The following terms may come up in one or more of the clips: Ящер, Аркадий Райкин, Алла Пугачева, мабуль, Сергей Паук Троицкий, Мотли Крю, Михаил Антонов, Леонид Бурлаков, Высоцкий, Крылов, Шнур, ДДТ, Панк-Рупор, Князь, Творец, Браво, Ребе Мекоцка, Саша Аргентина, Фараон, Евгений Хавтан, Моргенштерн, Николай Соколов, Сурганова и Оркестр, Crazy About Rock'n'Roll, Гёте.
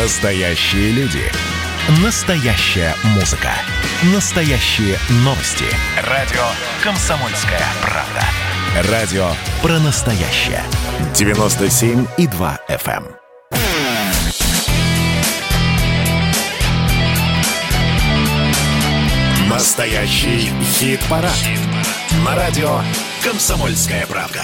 Настоящие люди. Настоящая музыка. Настоящие новости. Радио «Комсомольская правда». Радио про настоящее. 97,2 FM. Настоящий хит-парад. На радио «Комсомольская правда».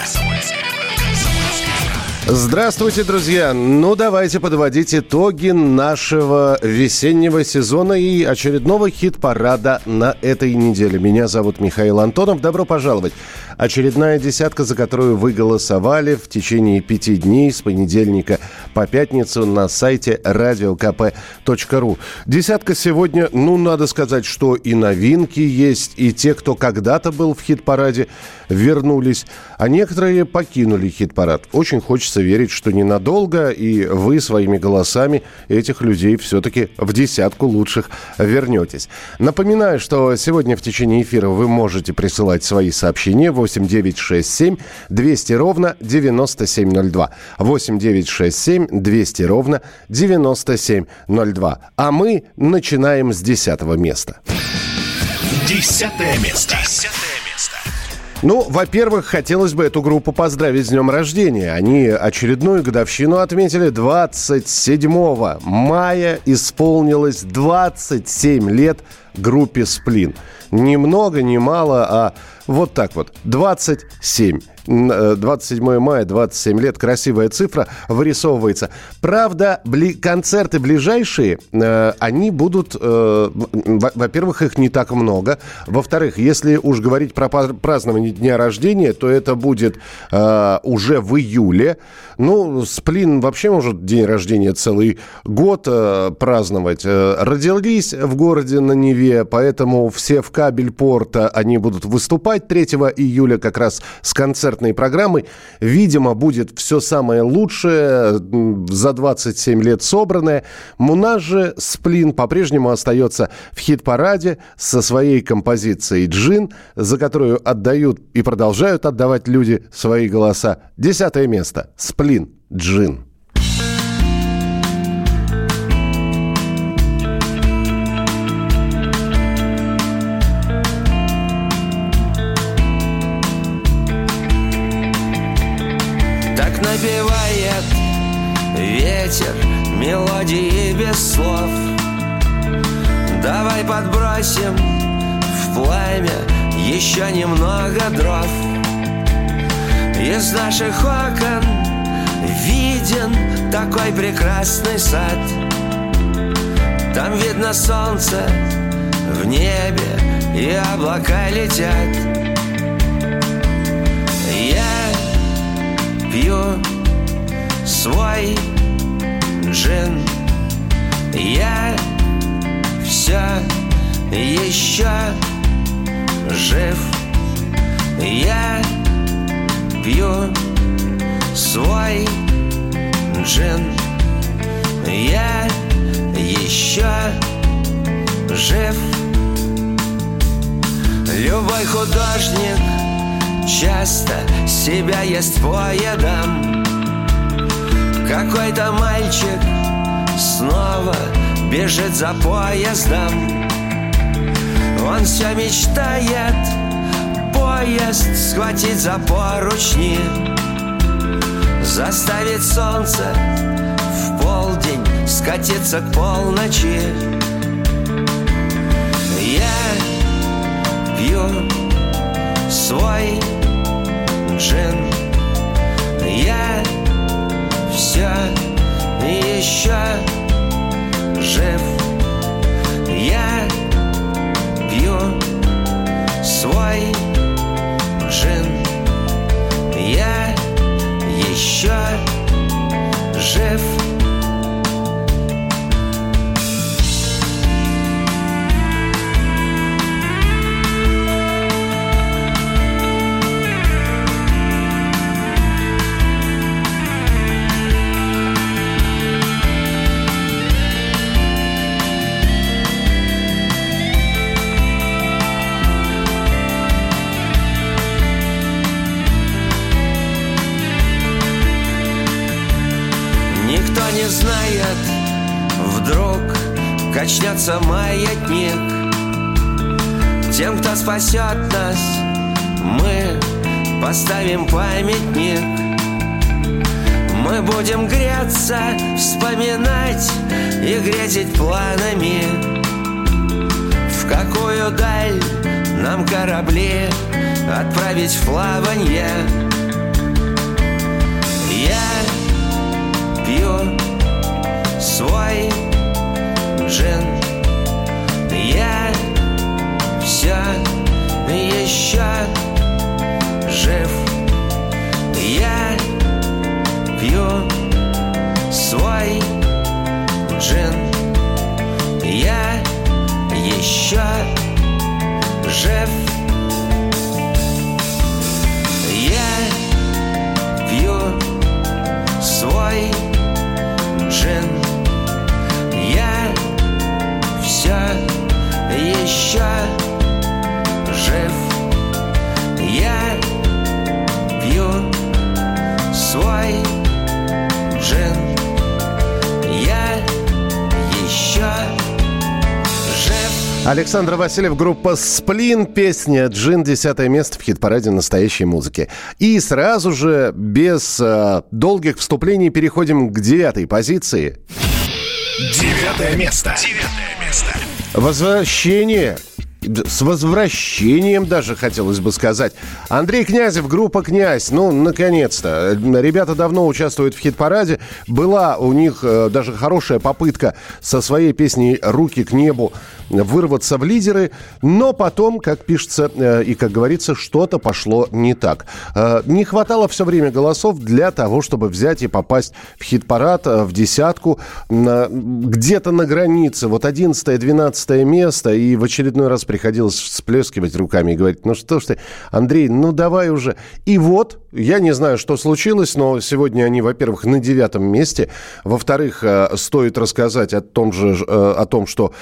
Здравствуйте, друзья! Ну, давайте подводить итоги нашего весеннего сезона и очередного хит-парада на этой неделе. Меня зовут Михаил Антонов. Добро пожаловать! Очередная десятка, за которую вы голосовали в течение 5 дней с понедельника по пятницу на сайте radiokp.ru. Десятка сегодня, ну, надо сказать, что и новинки есть, и те, кто когда-то был в хит-параде, вернулись, а некоторые покинули хит-парад. Очень хочется верить, что ненадолго, и вы своими голосами этих людей все-таки в десятку лучших вернетесь. Напоминаю, что сегодня в течение эфира вы можете присылать свои сообщения 8 967 200 ровно 9702, 8 967 200 ровно 9702. А мы начинаем с 10-го места. 10-е место. Ну, во-первых, хотелось бы эту группу поздравить с днем рождения. Они очередную годовщину отметили. 27 мая исполнилось 27 лет группе «Сплин». Ни много, ни мало, а вот так вот. 27. 27 мая, 27 лет. Красивая цифра вырисовывается. Правда, концерты ближайшие, они будут... Во-первых, их не так много. Во-вторых, если уж говорить про празднование дня рождения, то это будет уже в июле. Ну, «Сплин» вообще может день рождения целый год праздновать. Родились в городе на Неве, поэтому все в кабель порта они будут выступать 3 июля как раз с концертной программой. Видимо, будет все самое лучшее, за 27 лет собранное. У нас же «Сплин» по-прежнему остается в хит-параде со своей композицией «Джин», за которую отдают и продолжают отдавать люди свои голоса. 10-е место. «Сплин», «Джин». Мелодии без слов. Давай подбросим в пламя еще немного дров. Из наших окон виден такой прекрасный сад. Там видно солнце в небе и облака летят. Я пью свой джин, я все еще жив. Я пью свой джин, я еще жив. Любой художник часто себя ест по едам. Какой-то мальчик снова бежит за поездом. Он все мечтает поезд схватить за поручни, заставить солнце в полдень скатиться к полночи. Я пью свой джин, я все еще жив. Я пью свой джин, я еще жив. Вдруг качнется маятник. Тем, кто спасет нас, мы поставим памятник. Мы будем греться, вспоминать и грезить планами. В какую даль нам корабли отправить в плаванье? Я пью свой джин. Я все еще жив. Я пью свой джин. Я еще жив. Я пью свой джин. Еще жив. Я пью свой джин. Я еще жив. Александр Васильев, группа «Сплин», песня «Джин», 10-е место в хит-параде настоящей музыки. И сразу же, без долгих вступлений, переходим к 9-й позиции. 9-е место. 9-е место. Возвращение. С возвращением даже, хотелось бы сказать. Андрей Князев, группа «Князь». Ну, наконец-то. Ребята давно участвуют в хит-параде. Была у них даже хорошая попытка со своей песней «Руки к небу» вырваться в лидеры. Но потом, как пишется и как говорится, что-то пошло не так. Не хватало все время голосов для того, чтобы взять и попасть в хит-парад, в десятку. Где-то на границе. Вот 11-12 место. И в очередной раз приходилось всплескивать руками и говорить: ну что ж ты, Андрей, ну давай уже. И вот, я не знаю, что случилось, но сегодня они, во-первых, на 9-м месте. Во-вторых, стоит рассказать о том, что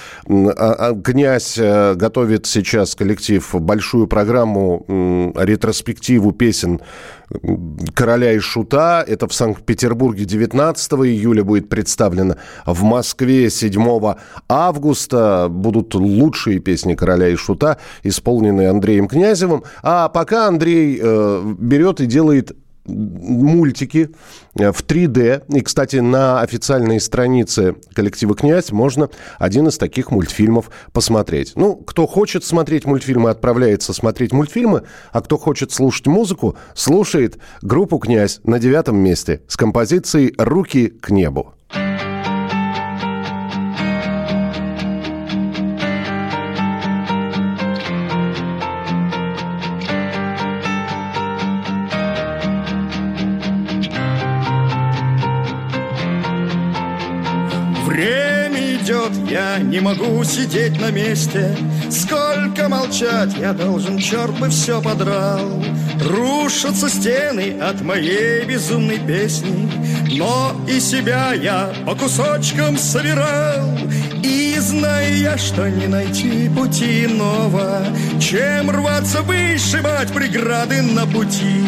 «Князь» готовит сейчас, коллектив, большую программу, ретроспективу песен «Короля и Шута». Это в Санкт-Петербурге 19 июля будет представлено, в Москве 7 августа будут лучшие песни «Короля и Шута», исполненные Андреем Князевым. А пока Андрей берет и делает мультики в 3D. И, кстати, на официальной странице коллектива «Князь» можно один из таких мультфильмов посмотреть. Ну, кто хочет смотреть мультфильмы, отправляется смотреть мультфильмы, а кто хочет слушать музыку, слушает группу «Князь» на 9-м месте с композицией «Руки к небу». Я не могу сидеть на месте. Сколько молчать я должен, черт бы все подрал. Рушатся стены от моей безумной песни, но и себя я по кусочкам собирал. И знаю я, что не найти пути иного, чем рваться вышибать преграды на пути.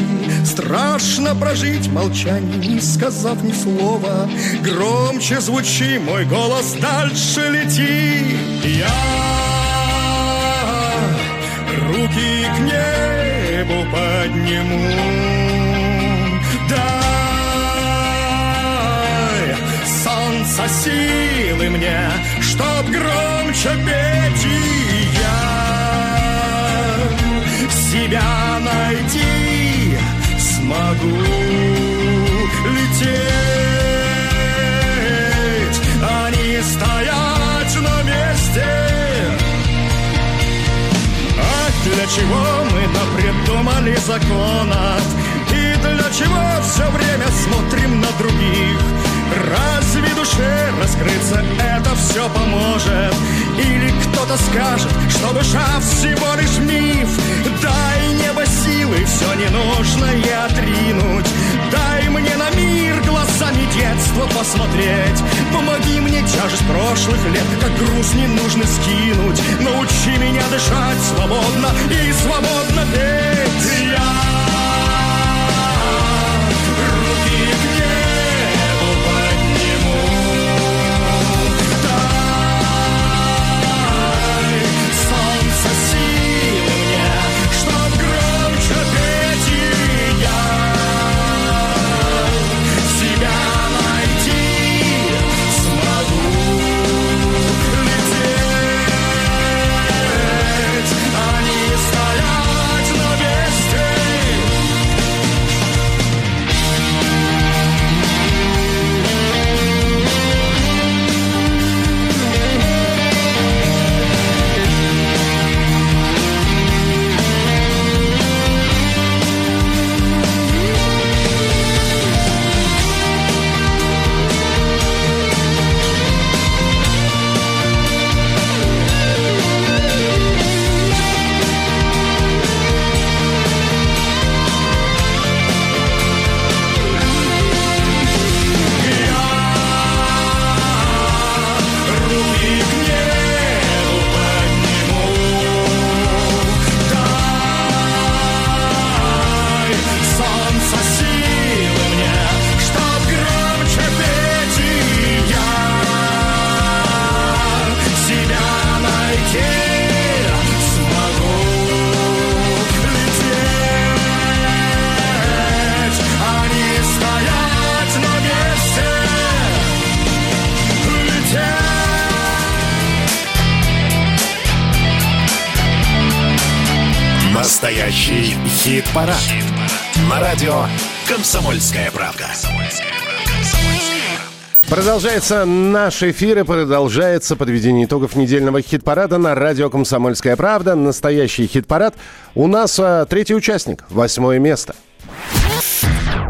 Страшно прожить молчание, не сказав ни слова. Громче звучи, мой голос дальше лети. Я руки к небу подниму. Дай солнце силы мне, чтоб громче петь. И я себя найти могу, лететь, а не стоять на месте. А для чего мы напридумали законов? И для чего все время смотрим на других? Разве душе раскрыться это все поможет? Или кто-то скажет, что душа всего лишь миф? Дай небо силы, все ненужное отринуть. Дай мне на мир глазами детства посмотреть. Помоги мне тяжесть прошлых лет, как груз ненужный скинуть. Научи меня дышать свободно и свободно петь. Я руки к небу подниму. Настоящий хит-парад. На радио «Комсомольская правда». Продолжается наш эфир и продолжается подведение итогов недельного хит-парада на радио «Комсомольская правда». Настоящий хит-парад. У нас третий участник, 8-е место.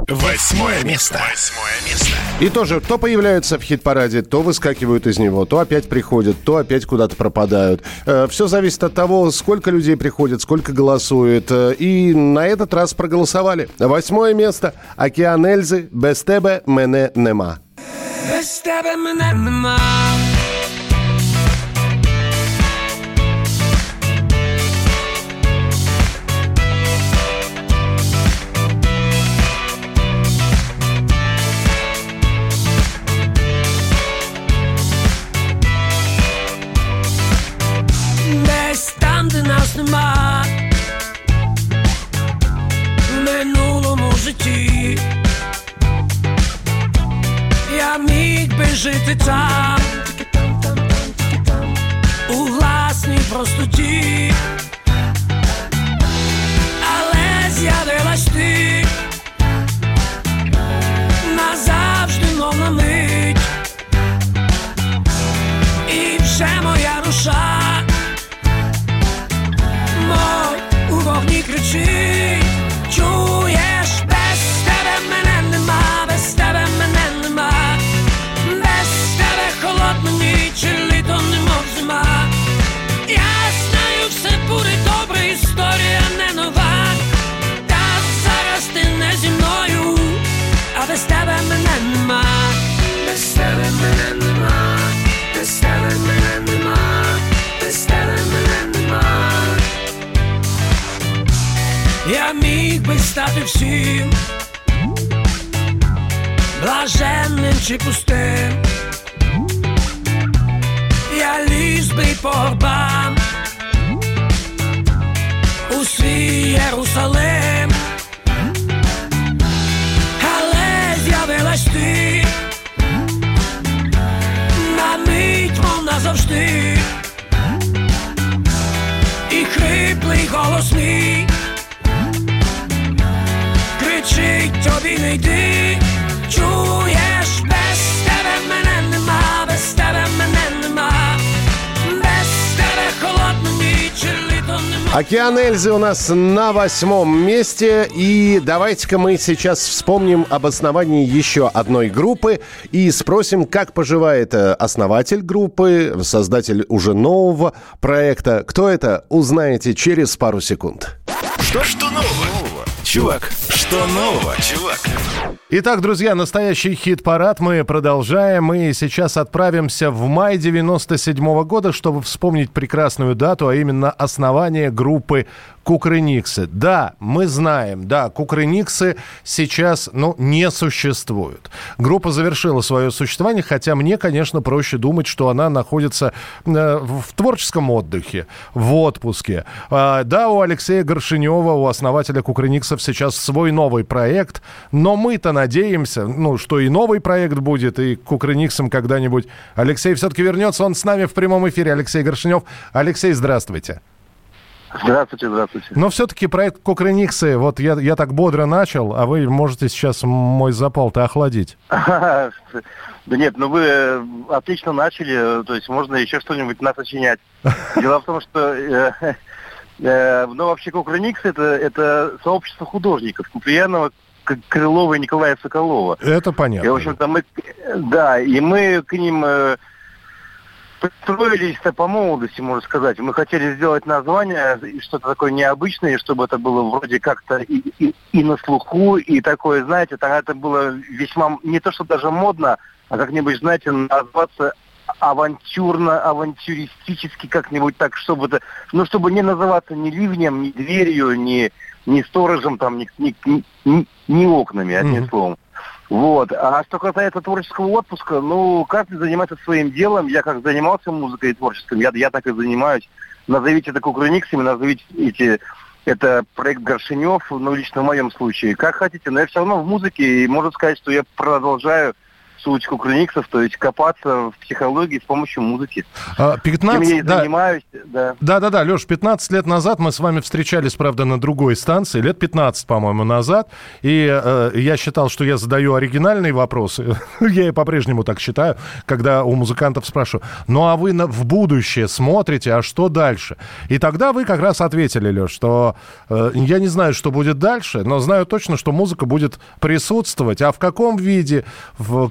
8-е место. 8-е место. И тоже то появляются в хит-параде, то выскакивают из него, то опять приходят, то опять куда-то пропадают. Все зависит от того, сколько людей приходит, сколько голосует. И на этот раз проголосовали. 8-е место. Океан Эльзы. Без тебе мене нема. Без тебе мене нема. Нема в минулому житті, я міг би жити там, у власній простоті, але з'явилась ти назавжди, мов на мить, і вже моя душа. Не кричи, чуєш, без тебе мене нема, без тебе мене нема, без тебе холодна ніч, літо немов зима. Я знаю, все буде добре, історія не нова, та зараз ти не зі мною, а без тебе мене нема, без тебе мене нема, без тебе мене нема, без тебе мене нема. Я міг би стати всім, блаженним чи пустим, я ліз би по горбам у свій Єрусалим, але з'явилась ти на мить, мов назавжди, і хриплий голос мій кричить тобі не йди, чуєш, без тебе мене нема, без тебе мене нема, без тебе холодно ніч, літо нема. Океан Эльзы у нас на 8-м месте. И давайте-ка мы сейчас вспомним об основании еще одной группы и спросим, как поживает основатель группы, создатель уже нового проекта. Кто это, узнаете через пару секунд. Что нового? Чувак, что нового, чувак? Итак, друзья, настоящий хит-парад мы продолжаем. Мы сейчас отправимся в май 97 года, чтобы вспомнить прекрасную дату, а именно основание группы «Кукрыниксы». Да, мы знаем, да, «Кукрыниксы» сейчас, не существуют. Группа завершила свое существование, хотя мне, конечно, проще думать, что она находится в творческом отдыхе, в отпуске. Да, у Алексея Горшенева, у основателя «Кукрыниксов», сейчас свой новый проект, но мы-то надеемся, что и новый проект будет, и к «Кукрыниксам» когда-нибудь Алексей все-таки вернется. Он с нами в прямом эфире, Алексей Горшенев. Алексей, здравствуйте. Здравствуйте. Но все-таки проект «Кукрыниксы», вот я так бодро начал, а вы можете сейчас мой запал-то охладить. Да нет, вы отлично начали, то есть можно еще что-нибудь насочинять. Дело в том, что... вообще «Кукрыниксы» — это сообщество художников Куприянова, Крылова и Николая Соколова. Это понятно. И, в общем-то, мы к ним пристроились-то по молодости, можно сказать. Мы хотели сделать название, что-то такое необычное, чтобы это было вроде как-то и на слуху, и такое, знаете, тогда это было весьма, не то что даже модно, а как-нибудь, знаете, назваться... авантюрно, авантюристически как-нибудь так, чтобы это... чтобы не называться ни ливнем, ни дверью, ни сторожем, там, ни окнами, одним словом. Вот. А что касается творческого отпуска, каждый занимается своим делом. Я как занимался музыкой и творчеством, я так и занимаюсь. Назовите это «Кукрыниксами», это проект Горшенев, лично в моем случае. Как хотите, но я все равно в музыке, и можно сказать, что я продолжаю с суть кукрыниксов, то есть копаться в психологии с помощью музыки. 15 лет назад мы с вами встречались, правда, на другой станции, лет 15, по-моему, назад, и я считал, что я задаю оригинальные вопросы, я и по-прежнему так считаю, когда у музыкантов спрашиваю, ну а вы в будущее смотрите, а что дальше? И тогда вы как раз ответили, Лёш, что я не знаю, что будет дальше, но знаю точно, что музыка будет присутствовать, а в каком виде,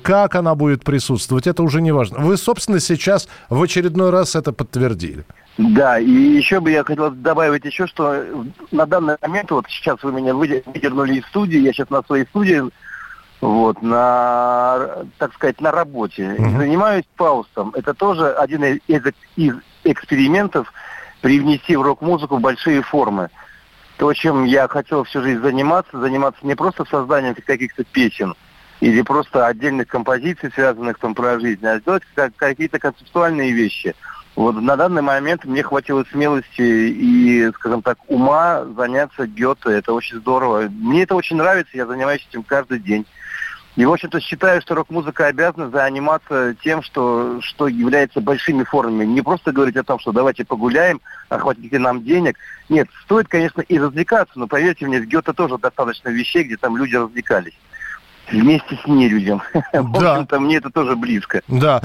как она будет присутствовать, это уже не важно. Вы, собственно, сейчас в очередной раз это подтвердили. Да, и еще бы я хотел добавить еще, что на данный момент, вот сейчас вы меня выдернули из студии, я сейчас на своей студии, вот, на работе. Mm-hmm. Занимаюсь паусом. Это тоже один из экспериментов привнести в рок-музыку большие формы. То, чем я хотел всю жизнь заниматься не просто созданием каких-то песен или просто отдельных композиций, связанных там про жизнь, а сделать какие-то концептуальные вещи. Вот на данный момент мне хватило смелости и, скажем так, ума заняться Гёте. Это очень здорово. Мне это очень нравится, я занимаюсь этим каждый день. И, в общем-то, считаю, что рок-музыка обязана заниматься тем, что является большими формами. Не просто говорить о том, что давайте погуляем, а хватите нам денег. Нет, стоит, конечно, и развлекаться, но, поверьте мне, в Гёте тоже достаточно вещей, где там люди развлекались. Вместе с нелюдем. Да. В общем-то, мне это тоже близко. Да.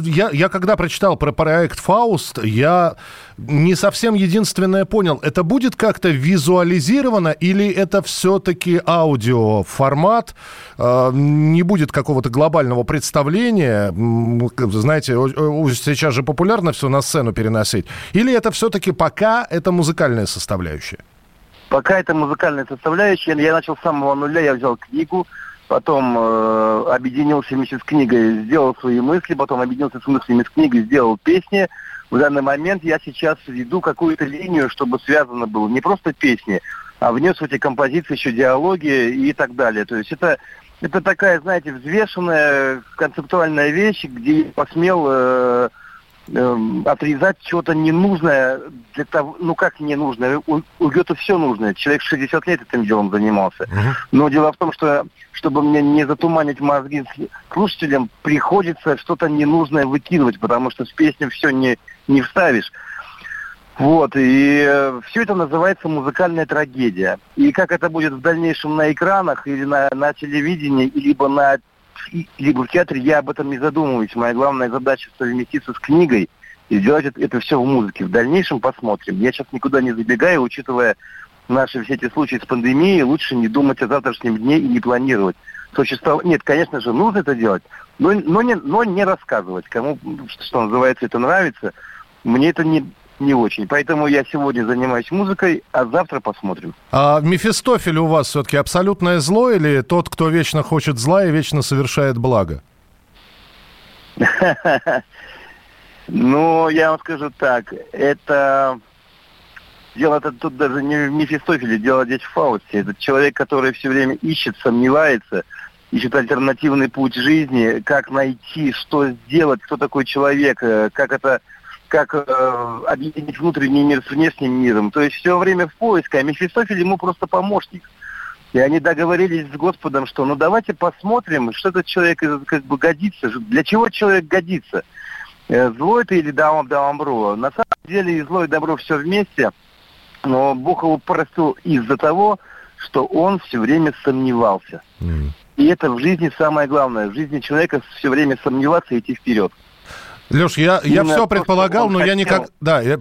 Я когда прочитал про проект «Фауст», я не совсем единственное понял. Это будет как-то визуализировано или это все-таки аудиоформат? Не будет какого-то глобального представления? Знаете, сейчас же популярно все на сцену переносить. Или это все-таки пока это музыкальная составляющая? Пока это музыкальная составляющая, я начал с самого нуля, я взял книгу, потом объединился вместе с книгой, сделал свои мысли, потом объединился с мыслями с книгой, сделал песни. В данный момент я сейчас веду какую-то линию, чтобы связано было не просто песни, а внес в эти композиции еще диалоги и так далее. То есть это такая, знаете, взвешенная концептуальная вещь, где я посмел... отрезать чего-то ненужное для того, ну как ненужное, у Гёте все нужное. Человек 60 лет этим делом занимался. Но дело в том, что чтобы мне не затуманить мозги слушателям, приходится что-то ненужное выкидывать, потому что с песней все не вставишь. Вот, и все это называется музыкальная трагедия. И как это будет в дальнейшем на экранах или на телевидении, либо на либо в театре, я об этом не задумываюсь. Моя главная задача совместиться с книгой и сделать это все в музыке. В дальнейшем посмотрим. Я сейчас никуда не забегаю, учитывая наши все эти случаи с пандемией, лучше не думать о завтрашнем дне и не планировать. Нет, конечно же, нужно это делать, но не рассказывать. Кому, что называется, это нравится, мне это не очень. Поэтому я сегодня занимаюсь музыкой, а завтра посмотрим. А Мефистофель у вас все-таки абсолютное зло или тот, кто вечно хочет зла и вечно совершает благо? Ну, я вам скажу так. Это... Дело-то тут даже не в Мефистофеле, дело здесь в Фаусте. Это человек, который все время ищет, сомневается, ищет альтернативный путь жизни, как найти, что сделать, кто такой человек, как объединить внутренний мир с внешним миром. То есть все время в поиске, а Мефистофель ему просто помощник. И они договорились с Господом, что ну давайте посмотрим, что этот человек как бы годится, для чего человек годится. Зло это или добро? На самом деле и зло, и добро все вместе, но Бог его простил из-за того, что он все время сомневался. И это в жизни самое главное. В жизни человека все время сомневаться и идти вперед. Лёш, я все предполагал, но я никак... Да, я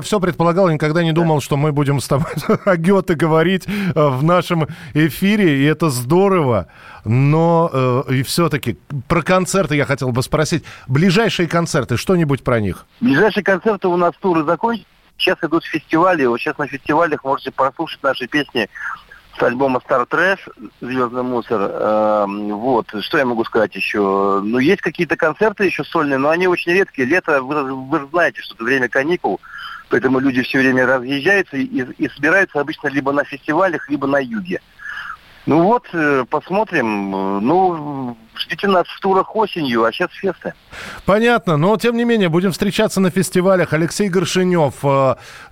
все предполагал, никогда не думал, что мы будем с тобой о Гёте говорить в нашем эфире, и это здорово. Но и все-таки про концерты я хотел бы спросить. Ближайшие концерты, что-нибудь про них? Ближайшие концерты у нас туры закончились. Сейчас идут фестивали. Вот сейчас на фестивалях можете послушать наши песни с альбома Star Trash, «Звездный мусор». Вот, что я могу сказать еще? Ну, есть какие-то концерты еще сольные, но они очень редкие. Лето, вы знаете, что это время каникул, поэтому люди все время разъезжаются и собираются обычно либо на фестивалях, либо на юге. Ну вот, посмотрим. Ну, Ждите нас в турах осенью, а сейчас фесты. Понятно, но тем не менее будем встречаться на фестивалях. Алексей Горшенев.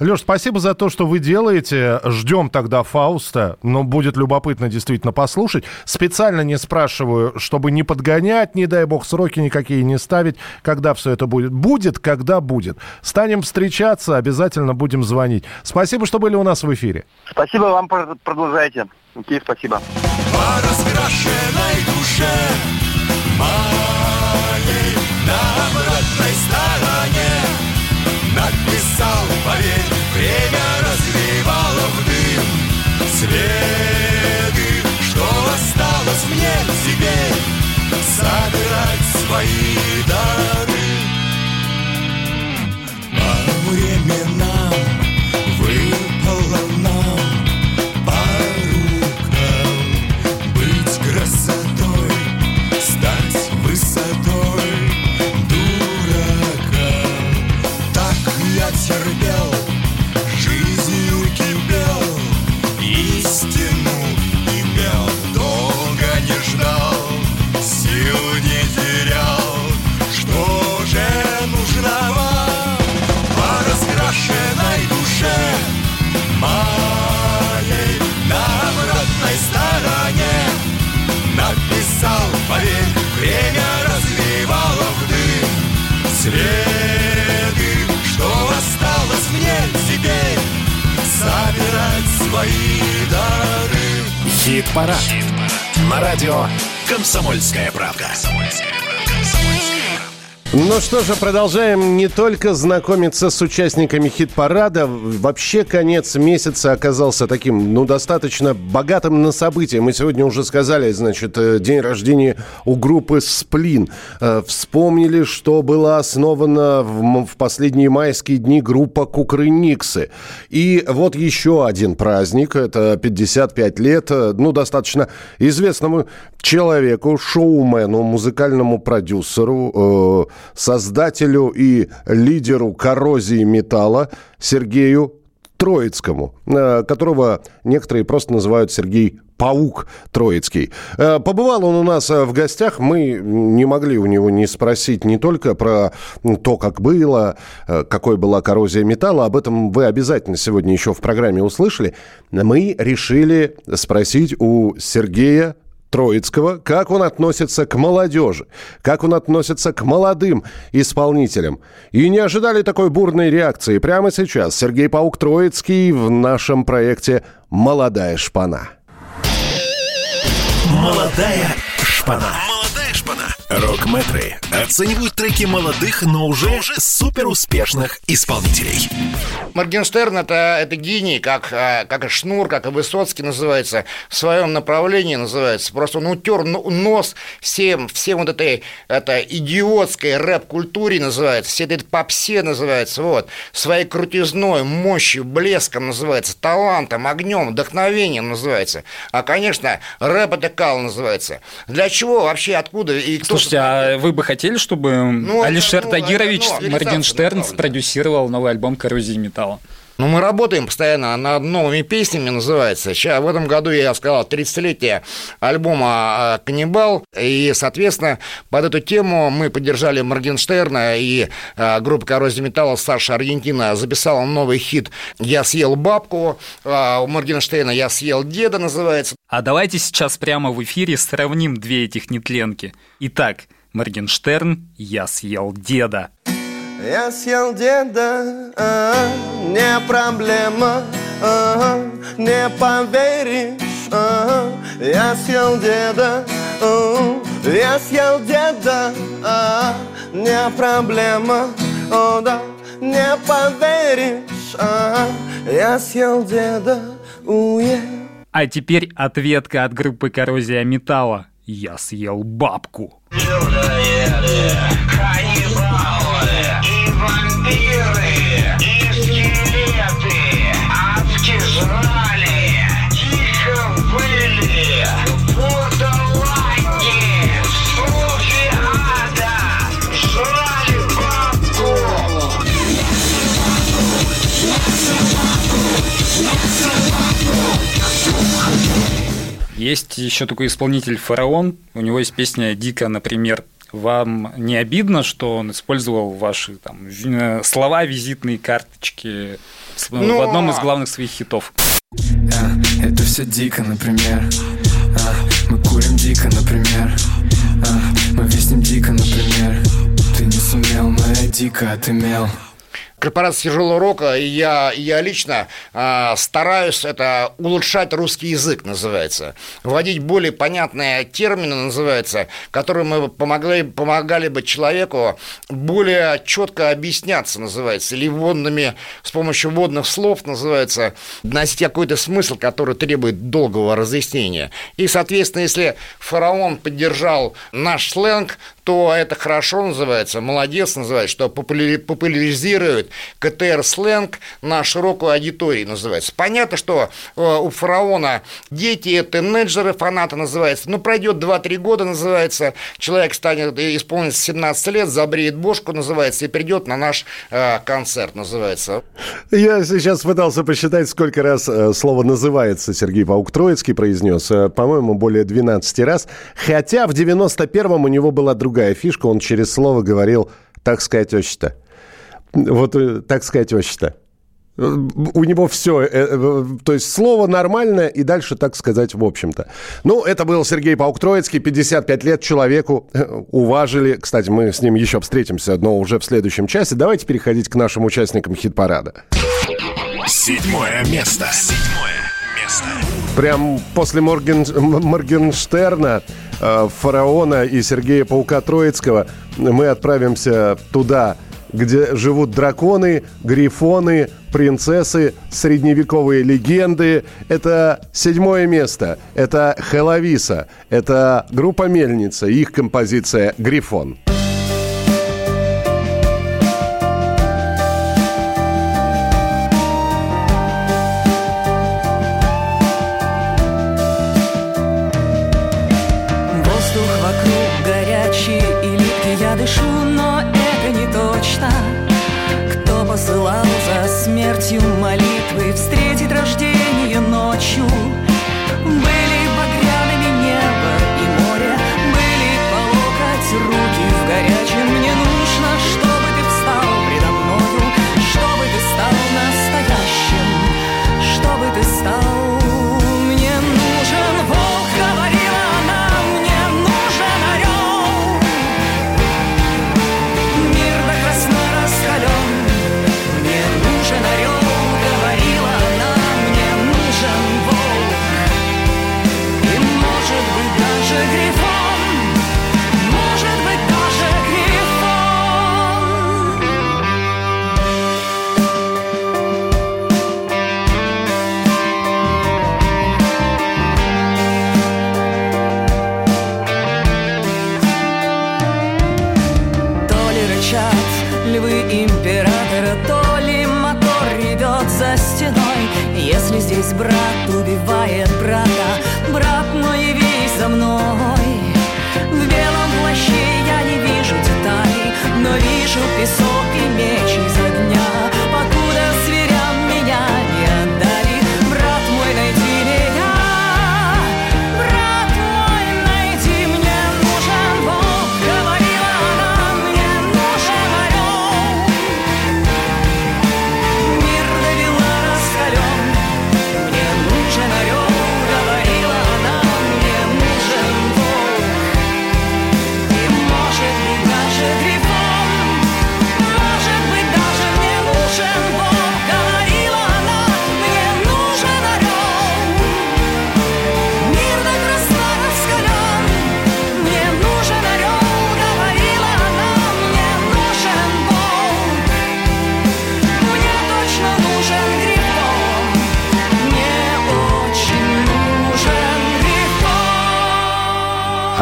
Леш, спасибо за то, что вы делаете. Ждем тогда Фауста. Но будет любопытно действительно послушать. Специально не спрашиваю, чтобы не подгонять, не дай бог, сроки никакие не ставить. Когда все это будет? Будет, когда будет. Станем встречаться, обязательно будем звонить. Спасибо, что были у нас в эфире. Спасибо вам, продолжайте. Окей, спасибо. По раскрашенной душе моей на обратной стороне написал, поверь, время развивало в дым следы, что осталось мне теперь собирать свои дары. По временам выпало нам красотой, стать высотой дурака. Так я терпел, жизнью кипел, истину не пел, долго не ждал, сил не терял. Что же нужно вам по раскрашенной душе моей на обратной стороне? Написал, поверь, время разливало в дым следы, что осталось мне теперь собирать свои дары. Хит-парад. Хит-парад. На радио «Комсомольская правда». «Комсомольская правда». «Комсомольская правда». Ну что же, продолжаем не только знакомиться с участниками хит-парада. Вообще, конец месяца оказался таким, ну, достаточно богатым на события. Мы сегодня уже сказали, значит, день рождения у группы «Сплин». Вспомнили, что была основана в последние майские дни группа «Кукрыниксы». И вот еще один праздник. Это 55 лет, ну, достаточно известному человеку, шоумену, музыкальному продюсеру, создателю и лидеру «Коррозии металла» Сергею Троицкому, которого некоторые просто называют Сергей Паук Троицкий. Побывал он у нас в гостях, мы не могли у него не спросить не только про то, как было, какой была коррозия металла, об этом вы обязательно сегодня еще в программе услышали. Мы решили спросить у Сергея Троицкого, как он относится к молодежи, как он относится к молодым исполнителям. И не ожидали такой бурной реакции. Прямо сейчас Сергей Паук Троицкий в нашем проекте «Молодая шпана». «Молодая шпана». «Молодая шпана». Рок-метры оценивают треки молодых, но уже суперуспешных исполнителей. Моргенштерн — это гений, как и Шнур, как и Высоцкий называется, в своем направлении называется. Просто он утер нос всем вот этой идиотской рэп-культуре называется, всей этой попсе называется, вот, своей крутизной, мощью, блеском называется, талантом, огнем, вдохновением называется. А, конечно, рэп — это кал называется. Для чего вообще, откуда и кто... Слушайте, а вы бы хотели, чтобы Алишер Тагирович Моргенштерн спродюсировал новый альбом «Коррозии металла»? Ну, мы работаем постоянно над новыми песнями, называется. Сейчас, в этом году, я сказал, 30-летие альбома «Каннибал». И, соответственно, под эту тему мы поддержали Моргенштерна. И группа «Коррозия металла» Саша Аргентина записала новый хит «Я съел бабку». У Моргенштерна «Я съел деда» называется. А давайте сейчас прямо в эфире сравним две этих нетленки. Итак, Моргенштерн «Я съел деда». Я съел деда, не проблема, не поверишь, я съел деда, я съел деда, не проблема, да, не поверишь, я съел деда, уе. А теперь ответка от группы «Коррозия металла». Я съел бабку. Людоеды, каннибалы и вампиры, и скелеты адски жрали, тихо выли, бурдалаки, слуги ада, жрали бабку. Я съел бабку, я съел бабку, я съел бабку. Есть еще такой исполнитель Фараон, у него есть песня «Дико», например. Вам не обидно, что он использовал ваши там слова, визитные карточки в одном из главных своих хитов? Это все дико, например. Мы курим дико, например. Мы виснем дико, например. Ты не сумел, но я дико отымел. Корпорация тяжелого рока, и я лично стараюсь это улучшать, русский язык называется, вводить более понятные термины, называется, которые мы помогали бы человеку более четко объясняться, называется, или с помощью вводных слов, называется, носить какой-то смысл, который требует долгого разъяснения. И, соответственно, если Фараон поддержал наш сленг, то это хорошо, называется, молодец, называется, что популяризирует КТР-сленг на широкую аудиторию, называется. Понятно, что у Фараона дети, тинейджеры, фанаты, называется, но пройдет 2-3 года, называется, человек станет, исполнится 17 лет, забреет бошку, называется, и придет на наш концерт, называется. Я сейчас пытался посчитать, сколько раз слово «называется» Сергей Паук-Троицкий произнес, по-моему, более 12 раз, хотя в 91-м у него была другая фишка, он через слово говорил «так сказать, отче-то». Вот «так сказать, отче-то». У него все, то есть слово нормальное и дальше «так сказать, в общем-то». Ну, это был Сергей Паук-Троицкий, 55 лет человеку уважили. Кстати, мы с ним еще встретимся, но уже в следующем часе. Давайте переходить к нашим участникам хит-парада. Седьмое место. Прям после Моргенштерна, Фараона и Сергея Паука-Троицкого мы отправимся туда, где живут драконы, грифоны, принцессы, средневековые легенды. Это седьмое место. Это Хелависа. Это группа «Мельница». Их композиция «Грифон». Молитвы встретить рождение ночью. Были багряными небо и море, были по локоть руки в горячем. Мне нужно, чтобы ты встал предо мною, чтобы ты стал настоящим, чтобы ты стал. Мне нужен волк, говорила она, мне нужен орел. Мир до красна раскален, мне нужен орел. Если здесь брат убивает брата, брат, но явись за мной. В белом плаще я не вижу деталей, но вижу песок и меч изо дня, покуда зверям меня не отдали. Брат мой, найди меня, брат мой, найди. Мне нужен волк, говорила она, мне нужен орел. Мир довела раскален. Нужен орел, говорила она, мне нужен волк. И может быть даже грифон, может быть даже мне нужен волк. Говорила она, мне нужен орел. Мир до красна раскален, мне нужен орел. Говорила она, мне нужен волк. Мне точно нужен грифон.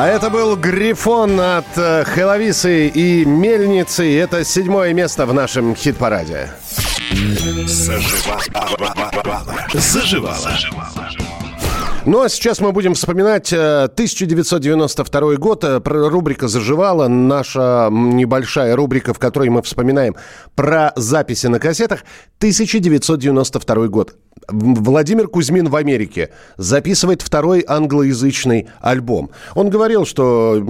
А это был «Грифон» от Хелависы и «Мельницы». Это седьмое место в нашем хит-параде. Заживало. Ну, а сейчас мы будем вспоминать 1992 год. Рубрика «Заживала», наша небольшая рубрика, в которой мы вспоминаем про записи на кассетах. 1992 год. Владимир Кузьмин в Америке записывает второй англоязычный альбом. Он говорил, что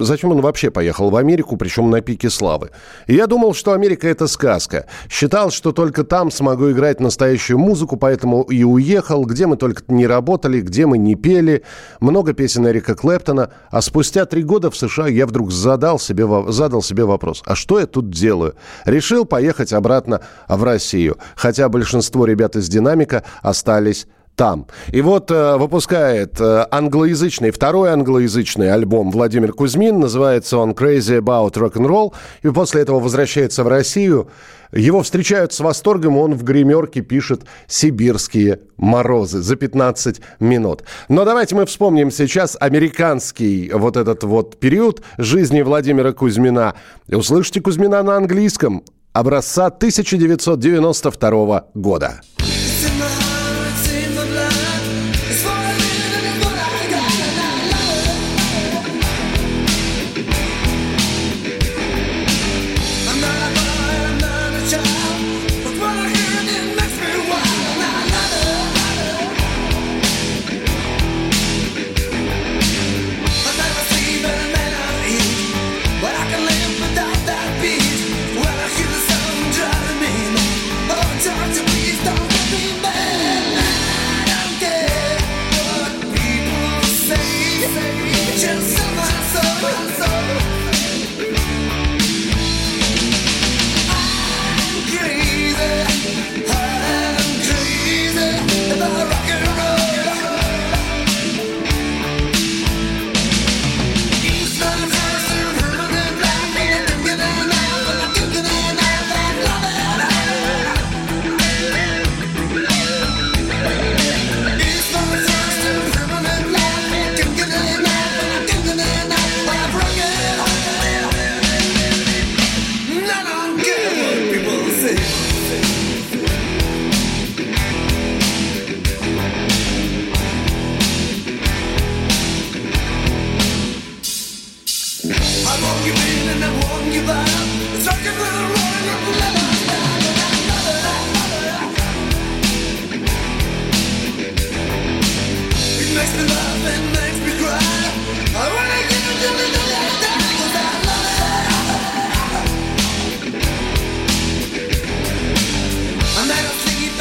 зачем он вообще поехал в Америку, причем на пике славы. И я думал, что Америка — это сказка. Считал, что только там смогу играть настоящую музыку, поэтому и уехал, где мы только не работали, где мы не пели. Много песен Эрика Клэптона. А спустя 3 года в США я вдруг задал себе вопрос, а что я тут делаю? Решил поехать обратно в Россию, хотя большинство ребят из «Динамика» остались там. И вот выпускает второй англоязычный альбом Владимир Кузьмин. Называется он «Crazy About Rock'n'Roll». И после этого возвращается в Россию. Его встречают с восторгом, он в гримерке пишет «Сибирские морозы» за 15 минут. Но давайте мы вспомним сейчас американский вот этот вот период жизни Владимира Кузьмина. И услышите Кузьмина на английском образца 1992 года.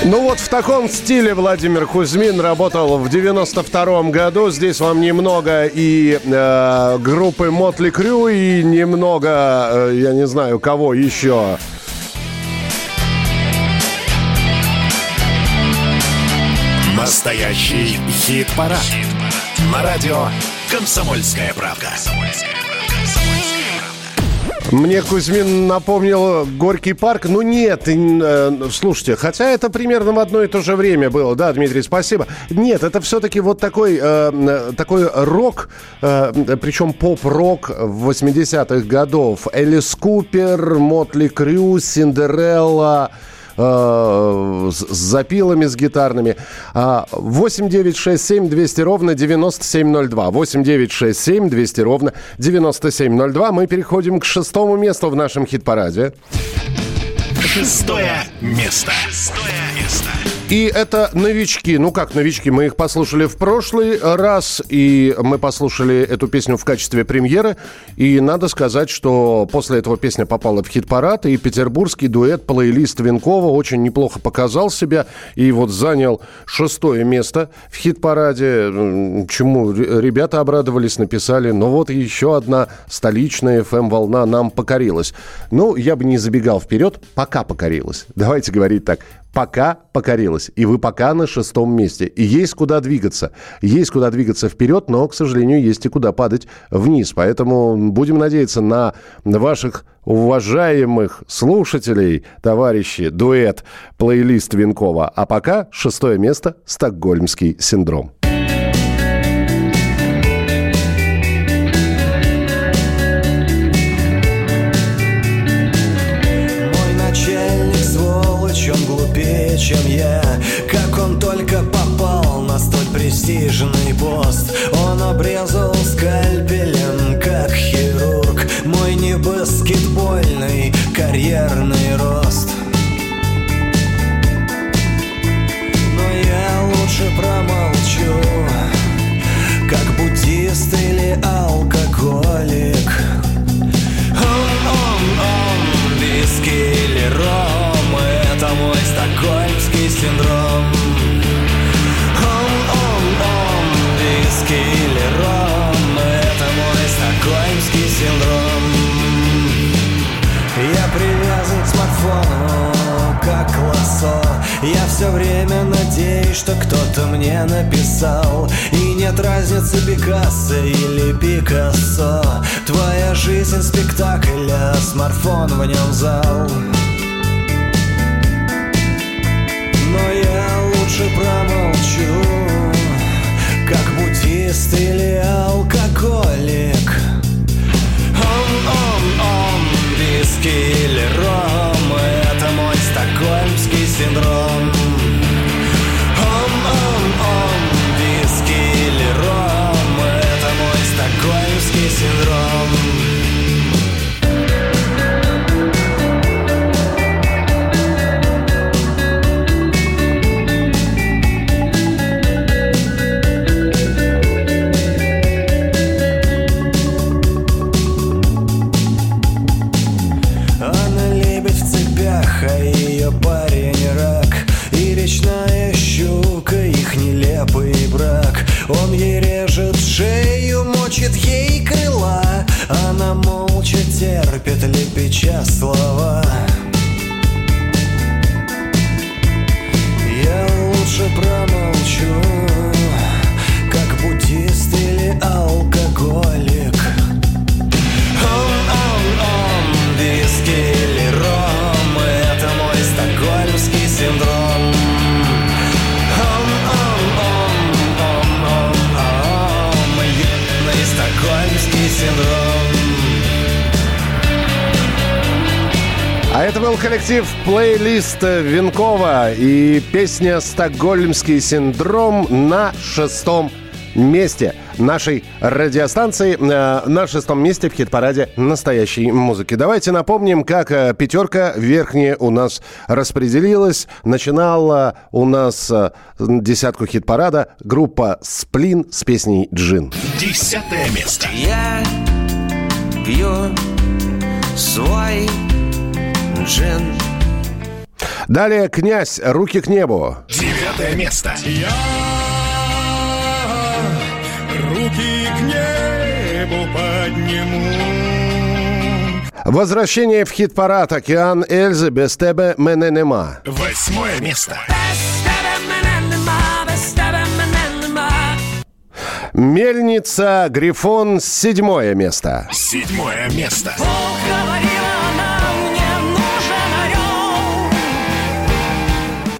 Ну вот в таком стиле Владимир Кузьмин работал в 92-м году. Здесь вам немного и группы Мотли Крю, и немного, я не знаю, кого еще. Настоящий хит-парад. Хит-парад. На радио «Комсомольская правда». Мне Кузьмин напомнил «Горький парк». Ну нет, слушайте, хотя это примерно в одно и то же время было. Да, Дмитрий, спасибо. Нет, это все-таки вот такой рок, причем поп-рок 80-х годов. Элис Купер, Мотли Крю, Синдерелла. С запилами, с гитарными. 8 9 6 7 200 ровно 97 02. 8 9 6 7 200 ровно 97 02. Мы переходим к 6-му месту в нашем хит-параде. 6-е место. 6-е место. И это новички. Ну как новички, мы их послушали в прошлый раз, и мы послушали эту песню в качестве премьеры. И надо сказать, что после этого песня попала в хит-парад, и петербургский дуэт, плейлист Венкова очень неплохо показал себя. И вот занял 6-е место в хит-параде, чему ребята обрадовались, написали: ну вот еще одна столичная FM-волна нам покорилась. Ну, я бы не забегал вперед, пока покорилась. Давайте говорить так. Пока покорилась. И вы пока на 6-м месте. И есть куда двигаться. Есть куда двигаться вперед, но, к сожалению, есть и куда падать вниз. Поэтому будем надеяться на ваших уважаемых слушателей, товарищи, дуэт, плейлист Венкова. А пока 6-е место «Стокгольмский синдром». Чем я, как он только попал на столь престижный пост. Он обрезал скальпелем, как хирург, мой небаскетбольный карьерный рост. Но я как буддист или алкоголик. Он, виски или ром, это мой стокгольмский синдром. Он, виски или ром, это мой стокгольмский синдром. Я привязан к смартфону, как лосо. Я все время надеюсь, что кто-то мне написал. И нет разницы, Пикассо или Пикассо. Твоя жизнь спектакль, а смартфон в нем зал. Но я лучше промолчу, как буддист или алкоголик. Виски или ром, это мой стокгольмский синдром. Виски или ром, это мой стокгольмский синдром. Он ей режет шею, мочит ей крыла. Она молча терпит, лепеча слова. Я лучше промолчу, как буддист или алкоголик. Виски или ром, это мой стокгольмский синдром. А это был коллектив «Плейлист» Венкова и песня «Стокгольмский синдром» на шестом месте нашей радиостанции, на шестом месте в хит-параде настоящей музыки. Давайте напомним, как пятерка верхняя у нас распределилась. Начинала у нас десятку хит-парада группа «Сплин» с песней «Джин». 10-е место. Я пью свой джин. Далее «Князь. Руки к небу». 9-е место. Я руки к небу подниму. Возвращение в хит-парад «Океан Эльзы» «Без тебе мене нема». 8-е место. «Мельница. Грифон». 7-е место. 7-е место.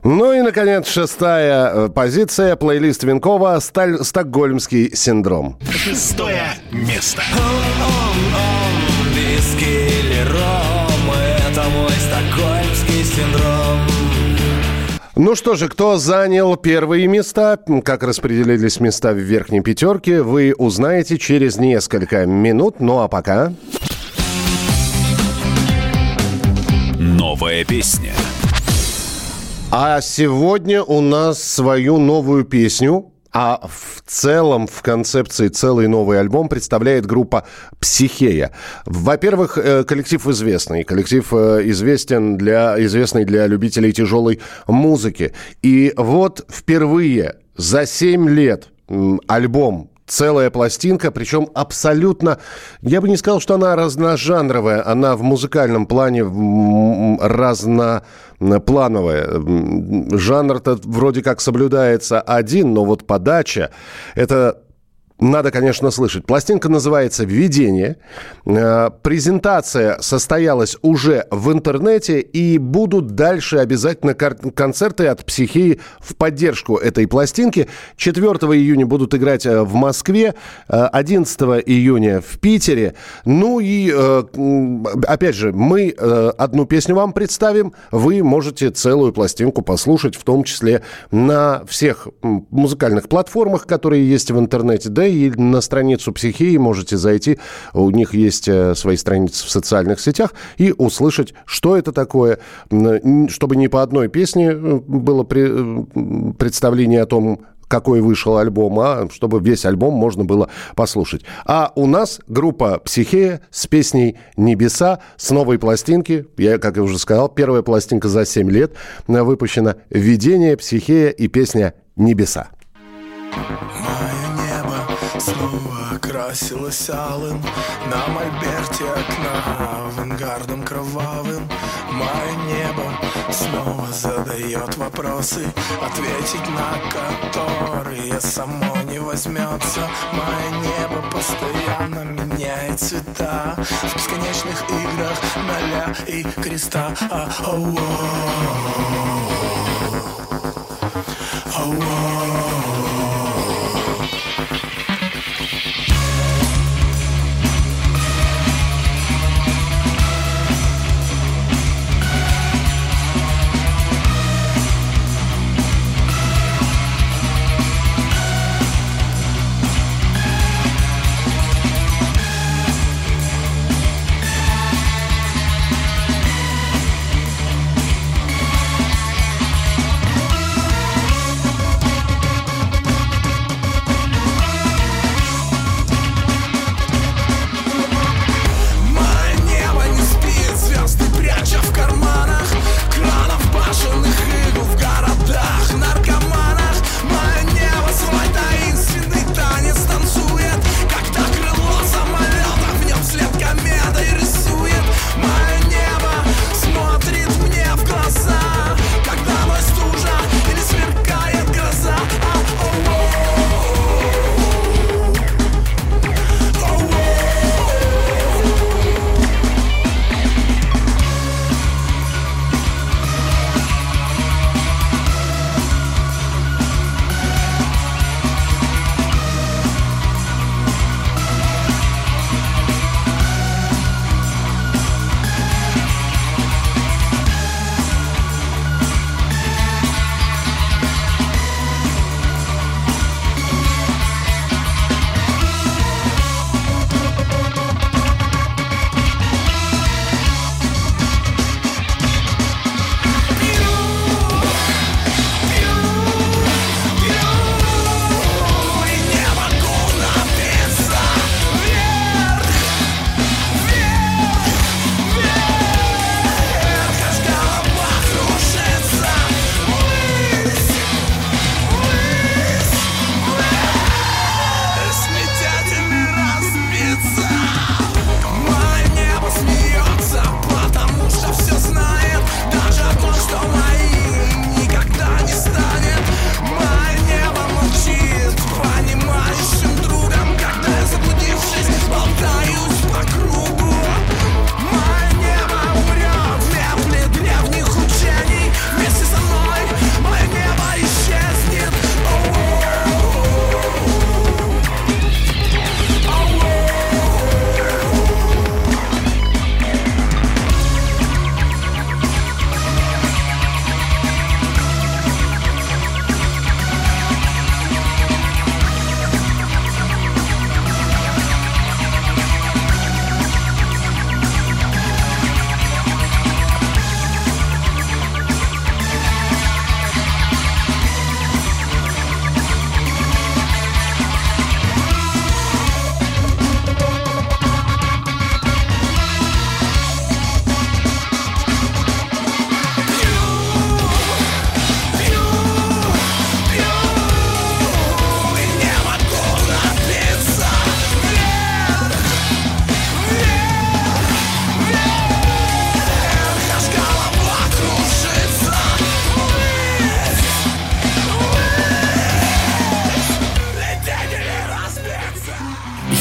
Ну и, наконец, 6-я позиция. Плейлист Венкова «Стокгольмский синдром». 6-е место. Виски или ром, это мой стокгольмский синдром. Ну что же, кто занял первые места, как распределились места в верхней пятерке, вы узнаете через несколько минут. Ну а пока... Новая песня. А сегодня у нас свою новую песню, а в целом в концепции целый новый альбом представляет группа «Психея». Во-первых, коллектив известный. Коллектив известный для любителей тяжелой музыки. И вот впервые за 7 лет альбом, целая пластинка, причем абсолютно... Я бы не сказал, что она разножанровая. Она в музыкальном плане разноплановая. Жанр-то вроде как соблюдается один, но вот подача... Это надо, конечно, слышать. Пластинка называется «Введение». Презентация состоялась уже в интернете, и будут дальше обязательно концерты от «Психеи» в поддержку этой пластинки. 4 июня будут играть в Москве, 11 июня в Питере. Ну и, опять же, мы одну песню вам представим. Вы можете целую пластинку послушать, в том числе на всех музыкальных платформах, которые есть в интернете. Да и на страницу «Психеи» можете зайти. У них есть свои страницы в социальных сетях. И услышать, что это такое. Чтобы не по одной песне было представление о том, какой вышел альбом, а чтобы весь альбом можно было послушать. А у нас группа «Психея» с песней «Небеса», с новой пластинки. Я, как я уже сказал, первая пластинка за 7 лет выпущена. «Видение», «Психея» и песня «Небеса». Снова окрасилась алым на мольберте окна авангардом кровавым. Мое небо снова задает вопросы, ответить на которые само не возьмется. Мое небо постоянно меняет цвета в бесконечных играх ноля и креста.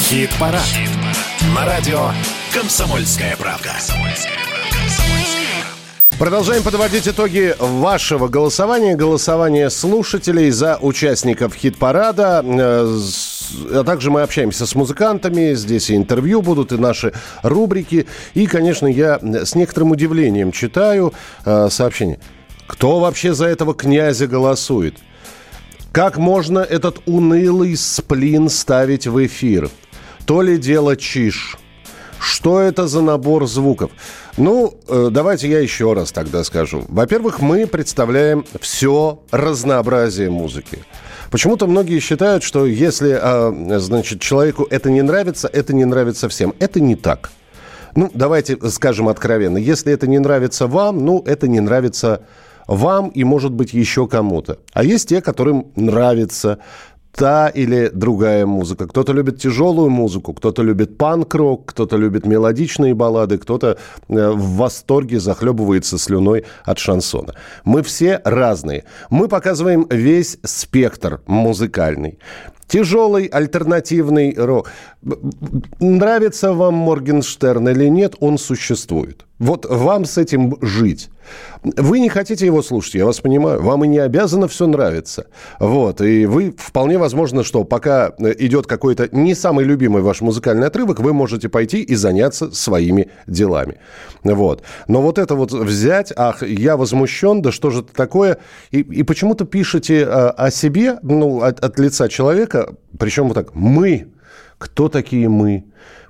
Хит-парад. На радио «Комсомольская правда». Продолжаем подводить итоги вашего голосования. Голосование слушателей за участников хит-парада. А также мы общаемся с музыкантами. Здесь и интервью будут, и наши рубрики. И, конечно, я с некоторым удивлением читаю сообщение. Кто вообще за этого князя голосует? Как можно этот унылый сплин ставить в эфир? То ли дело чиш. Что это за набор звуков? Ну, давайте я еще раз тогда скажу. Во-первых, мы представляем все разнообразие музыки. Почему-то многие считают, что если, значит, человеку это не нравится всем. Это не так. Ну, давайте скажем откровенно. Если это не нравится вам, ну, это не нравится вам и, может быть, еще кому-то. А есть те, которым нравится та или другая музыка. Кто-то любит тяжелую музыку, кто-то любит панк-рок, кто-то любит мелодичные баллады, кто-то в восторге захлебывается слюной от шансона. Мы все разные. Мы показываем весь спектр музыкальный. Тяжелый альтернативный рок. Нравится вам Моргенштерн или нет, он существует. Вот вам с этим жить. Вы не хотите его слушать, я вас понимаю. Вам и не обязано все нравиться. Вот. И вы, вполне возможно, что пока идет какой-то не самый любимый ваш музыкальный отрывок, вы можете пойти и заняться своими делами. Вот. Но вот это вот взять, ах, я возмущен, да что же это такое? И почему-то пишете о себе, ну, от лица человека, причем вот так, мы, кто такие мы,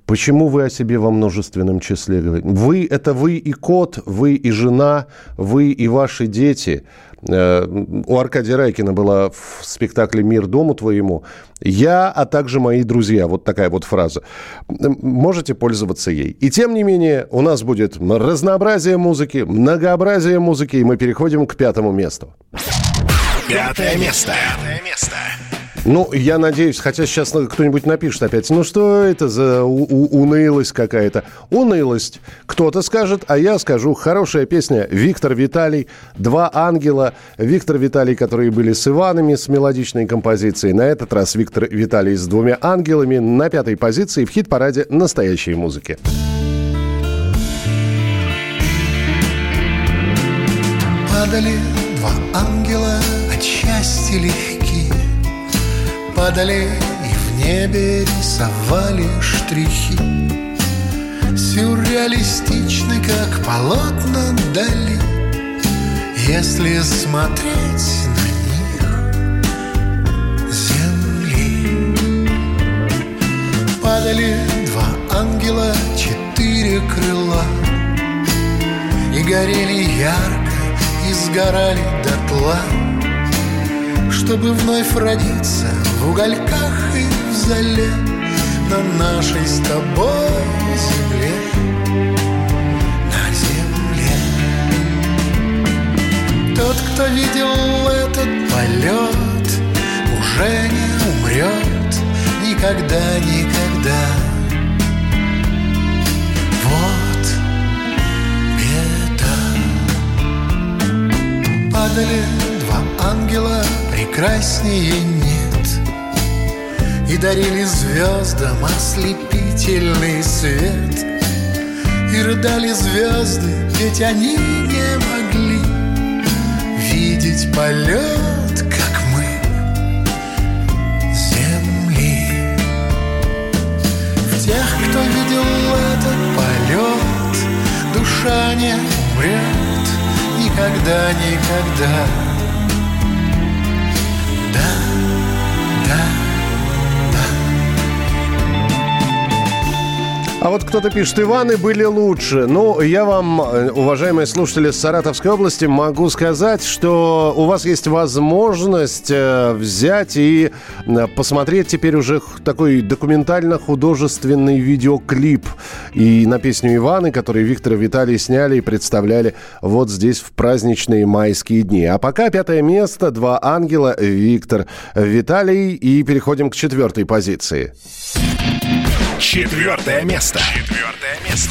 почему вы о себе во множественном числе говорите, вы, это вы и кот, вы и жена, вы и ваши дети. У Аркадия Райкина была в спектакле «Мир дому твоему» «Я, а также мои друзья». Вот такая вот фраза. Можете пользоваться ей. И тем не менее, у нас будет разнообразие музыки, многообразие музыки, и мы переходим к пятому месту. Пятое место. Пятое место. Ну, я надеюсь, хотя сейчас кто-нибудь напишет опять, ну что это за унылость какая-то? Унылость. Кто-то скажет, а я скажу. Хорошая песня. Виктор Виталий, «Два ангела». Виктор Виталий, которые были с Иванами, с мелодичной композицией. На этот раз Виктор Виталий с «Двумя ангелами» на пятой позиции в хит-параде настоящей музыки. Падали два ангела, от счастья легкие. Падали и в небе рисовали штрихи, сюрреалистичны, как полотна Дали, если смотреть на них с земли. Падали два ангела, четыре крыла, и горели ярко, и сгорали дотла, чтобы вновь родиться в угольках и в золе на нашей с тобой земле, на земле. Тот, кто видел этот полет, уже не умрет никогда, никогда. Вот беда. Падали два ангела, прекраснее нет, и дарили звездам ослепительный свет, и рыдали звезды, ведь они не могли видеть полет, как мы, земли. В тех, кто видел этот полет, душа не умрет никогда, никогда. А вот кто-то пишет, Иваны были лучше. Ну, я вам, уважаемые слушатели с Саратовской области, могу сказать, что у вас есть возможность взять и посмотреть теперь уже такой документально-художественный видеоклип и на песню «Иваны», которую Виктор и Виталий сняли и представляли вот здесь в праздничные майские дни. А пока пятое место, «Два ангела», Виктор Виталий. И переходим к четвертой позиции. Четвертое место. Четвертое место.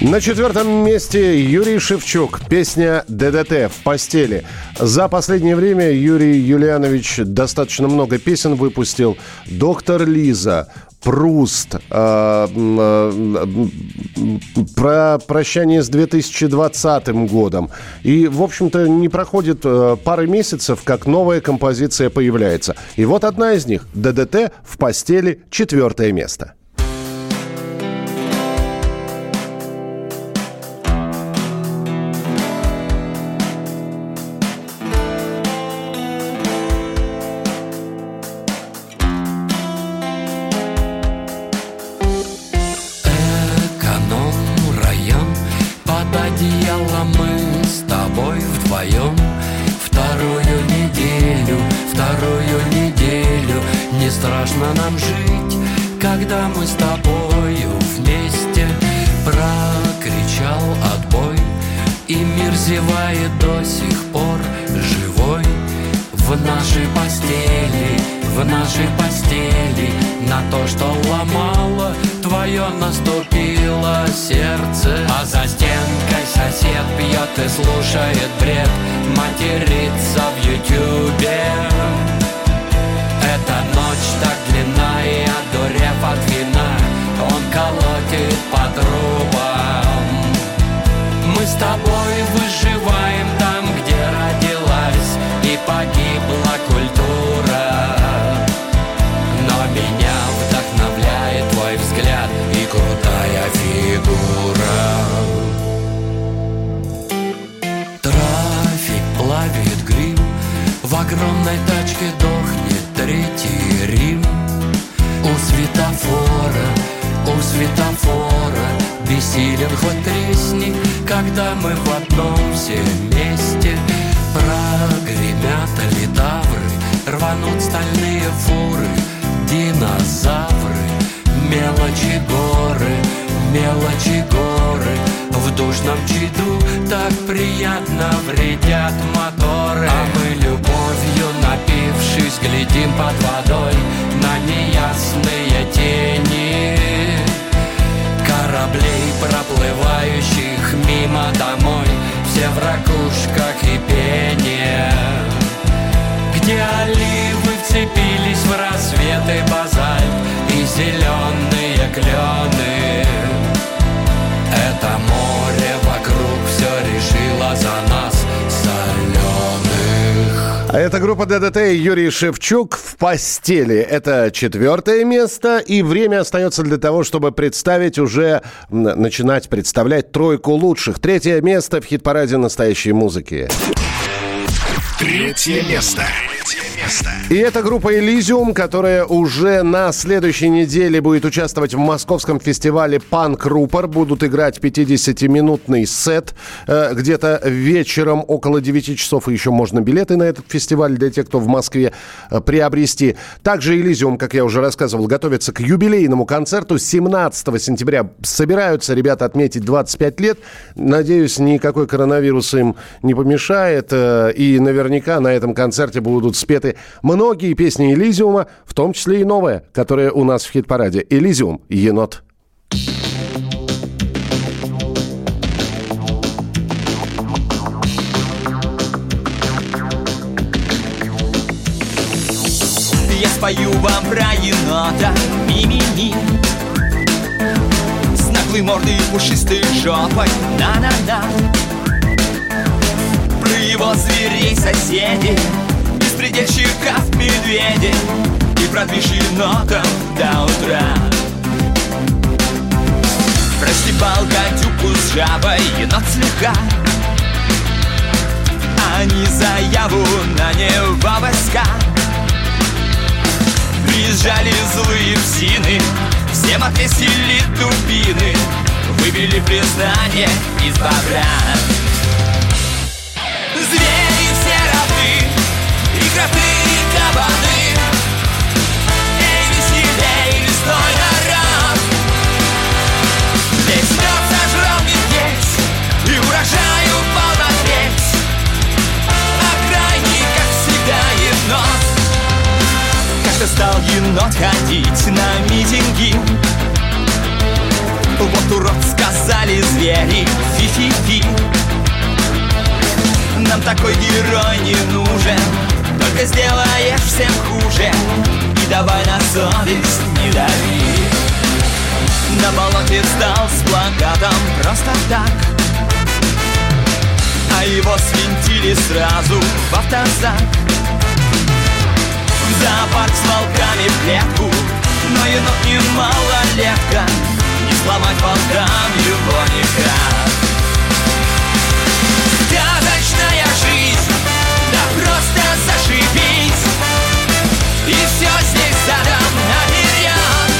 На четвертом месте Юрий Шевчук. Песня «ДДТ» в постели. За последнее время Юрий Юлианович достаточно много песен выпустил. «Доктор Лиза», «Пруст», про прощание с 2020 годом. И, в общем-то, не проходит пары месяцев, как новая композиция появляется. И вот одна из них «ДДТ» в постели, четвертое место. Одеяло мы с тобой вдвоем вторую неделю. вторую неделю. Не страшно нам жить, когда мы с тобою вместе. Прокричал отбой, и мир зевает до сих пор живой. В нашей постели, на то, что ломало твое, наступило сердце. А за стенкой сосед пьет и слушает бред, матерится в ютюбе. Эта ночь так длинна, и одурев от вина, он колотит по трубам. Мы с тобой выживаем там, где родилась и погибла культура. Но меня вдохновляет твой взгляд и крутая фигура. Трафик плавит грим, в огромной тачке дохнет третий Рим. У светофора бессилен хоть тресни, когда мы в одном все вместе. Прогремят литавры, рванут стальные фуры, динозавры. Мелочи горы, мелочи горы, в душном чаду так приятно вредят моторы. А мы любовью напившись глядим под водой на неясные тени кораблей, проплывающих мимо домой, все в ракушках и пене. Где оливы вцепились в рассветы базальт и зеленые клены. Это море вокруг все решило за нас соленых. А это группа ДДТ и Юрий Шевчук в постели. Это 4-е место. И время остается для того, чтобы представить уже, начинать представлять тройку лучших. 3-е место в хит-параде настоящей музыки. 3-е место. И это группа «Элизиум», которая уже на следующей неделе будет участвовать в московском фестивале «Панк-Рупор». Будут играть 50-минутный сет где-то вечером около 9 часов. И еще можно билеты на этот фестиваль для тех, кто в Москве, приобрести. Также «Элизиум», как я уже рассказывал, готовится к юбилейному концерту. 17 сентября собираются ребята отметить 25 лет. Надеюсь, никакой коронавирус им не помешает. И наверняка на этом концерте будут спеты многие песни «Элизиума», в том числе и новая, которая у нас в хит-параде. «Элизиум», «Енот». Я спою вам про енота мимими с наглой мордой и пушистой жопой. На-на-на. Про его зверей соседи, предельщиков медведей и продвижи нотом до утра. Простебал гадюку с жабой енот слегка, а не заяву на него войска. Приезжали злые псины, всем отвесили дубины, выбили признание из бобра. Звери все равны, и кроты, и кабаны. Эй, веселей, лесной народ. Весь мед сожрал медведь, и урожай упал на треть. А крайний, как всегда, енот. Как-то стал енот ходить на митинги. Вот урод, сказали звери, фи-фи-фи. Нам такой герой не нужен, только сделаешь всем хуже, и давай на совесть не дави. На болоте встал с плакатом просто так, а его свинтили сразу в автозак. В зоопарк с волками в клетку, но енот не малолетка, не сломать волкам его никак. Сказочная жизнь, да просто зашибись, и все здесь задом наперед.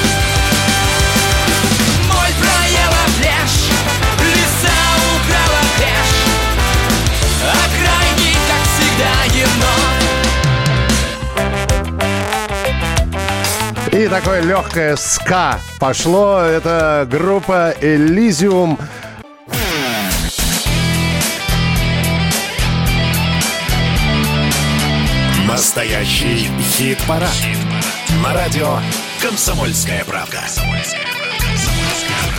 Моль проела плешь, лиса украла пеш, а крайний, как всегда, енот. впереди такое легкое ска пошло. Это группа «Элизиум». Настоящий хит-парад. На радио «Комсомольская правда».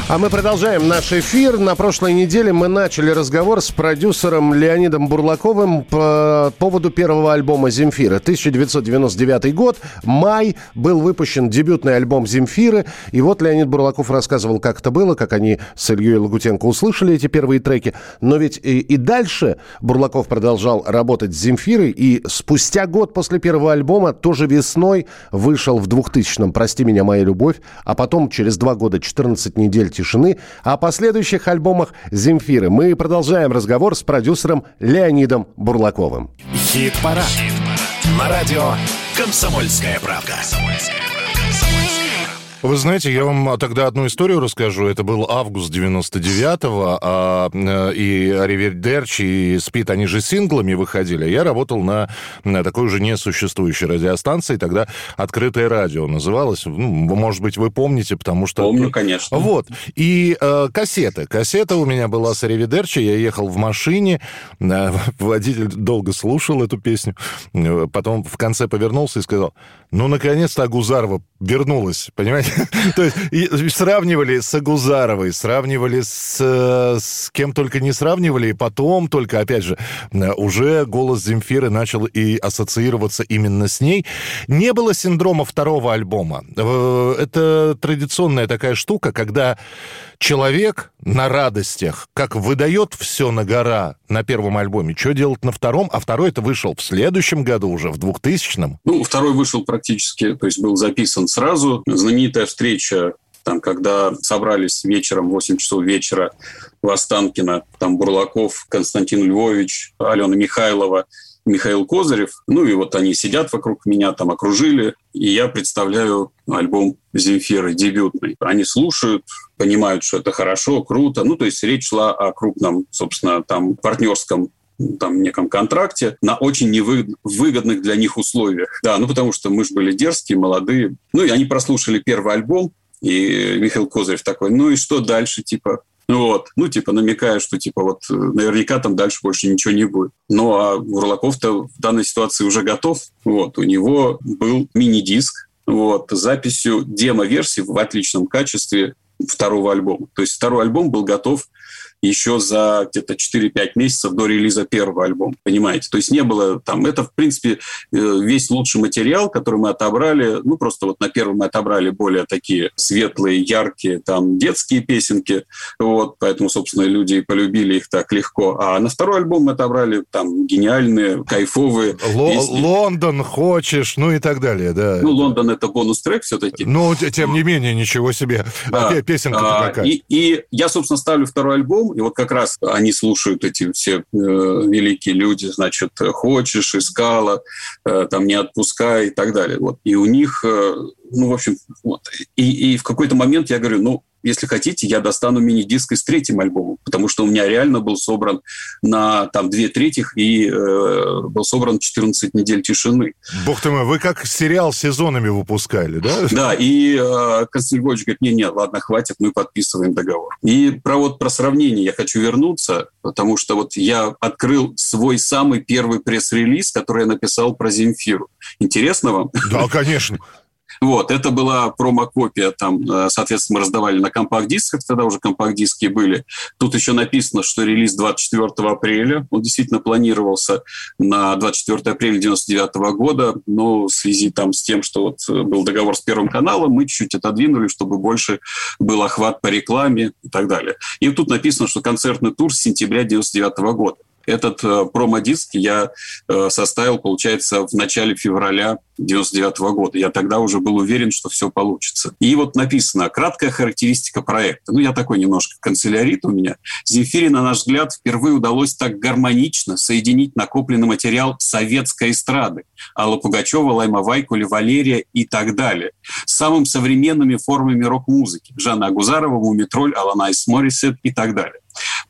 А мы продолжаем наш эфир. На прошлой неделе мы начали разговор с продюсером Леонидом Бурлаковым по поводу первого альбома «Земфиры». 1999 год, май, был выпущен дебютный альбом «Земфиры». И вот Леонид Бурлаков рассказывал, как это было, как они с Ильей Лагутенко услышали эти первые треки. Но ведь и дальше Бурлаков продолжал работать с «Земфирой». И спустя год после первого альбома, тоже весной, вышел в 2000-м «Прости меня, моя любовь». А потом, через 2 года, 14 недель тишины, о последующих альбомах «Земфиры». Мы продолжаем разговор с продюсером Леонидом Бурлаковым. Хит-парад. На радио «Комсомольская правда». Вы знаете, я вам тогда одну историю расскажу. Это был август 99-го, и «Аривидерчи», и «Спит», они же синглами выходили. Я работал на такой уже несуществующей радиостанции, тогда «Открытое радио» называлось. Ну, может быть, вы помните, потому что... Помню, конечно. Вот. И кассеты. Кассета у меня была с «Аривидерчи». Я ехал в машине, водитель долго слушал эту песню, потом в конце повернулся и сказал: ну, наконец-то Агузарова вернулась, понимаете? То есть сравнивали с Агузаровой, сравнивали с кем только не сравнивали, и потом только, опять же, уже голос Земфиры начал и ассоциироваться именно с ней. Не было синдрома второго альбома. Это традиционная такая штука, когда человек на радостях, как выдает все на гора на первом альбоме, что делать на втором, а второй-то вышел в следующем году уже, в 2000-м. Ну, второй вышел практически, то есть был записан сразу. Знаменитая встреча, там, когда собрались вечером, в 8 часов вечера в Останкино, там Бурлаков, Константин Львович, Алена Михайлова, Михаил Козырев. Ну и вот они сидят вокруг меня, там окружили, и я представляю альбом «Земфиры», дебютный. Они слушают, понимают, что это хорошо, круто. Ну, то есть речь шла о крупном, собственно, там партнерском там неком контракте на очень невыгодных для них условиях. Да, ну потому что мы же были дерзкие, молодые. Ну и они прослушали первый альбом, и Михаил Козырев такой: ну и что дальше, типа? Вот. Ну, типа, намекая, что, типа, вот наверняка там дальше больше ничего не будет. Ну, а Бурлаков-то в данной ситуации уже готов. Вот. У него был мини-диск вот, с записью демо-версии в отличном качестве второго альбома. То есть второй альбом был готов еще за где-то 4-5 месяцев до релиза первого альбома, понимаете? То есть не было там... Это, в принципе, весь лучший материал, который мы отобрали. Ну, просто вот на первом мы отобрали более такие светлые, яркие, там, детские песенки. Вот, поэтому, собственно, люди полюбили их так легко. А на второй альбом мы отобрали там гениальные, кайфовые песни. «Лондон хочешь», ну и так далее, да. Ну, «Лондон» — это бонус-трек все-таки. Ну, тем не менее, ничего себе. Да. А песенка-то какая. И я, собственно, ставлю второй альбом. И вот как раз они слушают эти все великие люди, значит, «Хочешь», «Искала», там, «Не отпускай» и так далее. Вот. И у них, ну, в общем, вот. И в какой-то момент я говорю: ну, если хотите, я достану мини-диск и с третьим альбомом, потому что у меня реально был собран на там 2/3 и был собран 14 недель тишины. Бог ты мой, вы как сериал сезонами выпускали, да? Да, и Константин Львович говорит: нет, ладно, хватит, мы подписываем договор. И про сравнение я хочу вернуться, потому что вот я открыл свой самый первый пресс-релиз, который я написал про «Земфиру». Интересно вам? Да, конечно. Вот, это была промокопия, там, соответственно, мы раздавали на компакт-дисках, тогда уже компакт-диски были. Тут еще написано, что релиз 24 апреля, он действительно планировался на 24 апреля 99 года, но в связи там с тем, что вот был договор с Первым каналом, мы чуть-чуть отодвинули, чтобы больше был охват по рекламе и так далее. И тут написано, что концертный тур с сентября 99 года. Этот промо-диск я составил, получается, в начале февраля 99 года. Я тогда уже был уверен, что все получится. И вот написано: краткая характеристика проекта. Ну, я такой немножко канцелярит у меня. «Земфире, на наш взгляд, впервые удалось так гармонично соединить накопленный материал советской эстрады. Алла Пугачева, Лайма Вайкуля, Валерия и так далее. С самыми современными формами рок-музыки. Жанна Агузарова, Мумитроль, Аланис Мориссетт и так далее.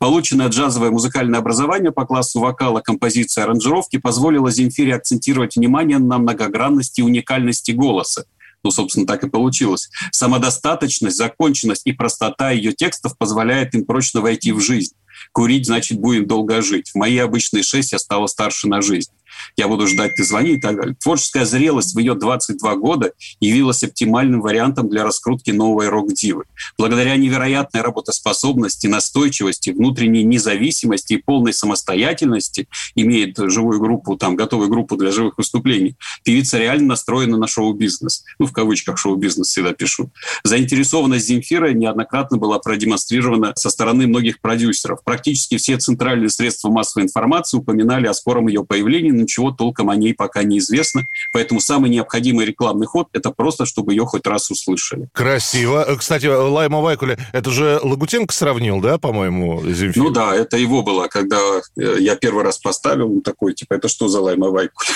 Полученное джазовое музыкальное образование по классу вокала, композиции, аранжировки позволило Земфире акцентировать внимание на многогранности и уникальности голоса, Ну, собственно, так и получилось. Самодостаточность, законченность и простота ее текстов позволяет им прочно войти в жизнь. Курить, значит, будем долго жить. В мои обычные 6 я стала старше на жизнь. Я буду ждать, ты звони и так далее. Творческая зрелость в ее 22 года явилась оптимальным вариантом для раскрутки новой рок-дивы. Благодаря невероятной работоспособности, настойчивости, внутренней независимости и полной самостоятельности, имеет живую группу, там, готовую группу для живых выступлений, певица реально настроена на шоу-бизнес. Ну, в кавычках шоу-бизнес всегда пишу. Заинтересованность Земфиры неоднократно была продемонстрирована со стороны многих продюсеров. Практически все центральные средства массовой информации упоминали о скором ее появлении, но ничего толком о ней пока неизвестно. Поэтому самый необходимый рекламный ход — это просто, чтобы ее хоть раз услышали. Красиво. Кстати, Лайма Вайкуля, это же Лагутенко сравнил, да, по-моему, Земфиру? Ну да, это его было, когда я первый раз поставил, он такой, типа, это что за Лайма Вайкуля?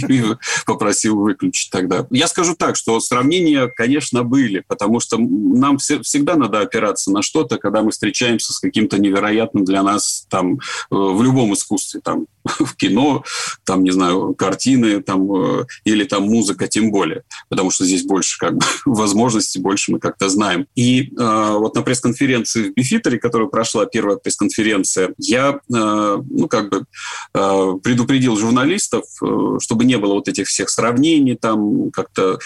И попросил выключить тогда. Я скажу так, что сравнения, конечно, были, потому что нам всегда надо опираться на что-то, когда мы встречаемся с каким-то невероятным для нас там в любом искусстве, там, в кино, там, не знаю, картины, там, или там музыка, тем более, потому что здесь больше как бы возможностей, больше мы как-то знаем. И вот на пресс-конференции в Бифитере, которая прошла, первая пресс-конференция, я, предупредил журналистов, чтобы не было вот этих всех сравнений, там, как-то,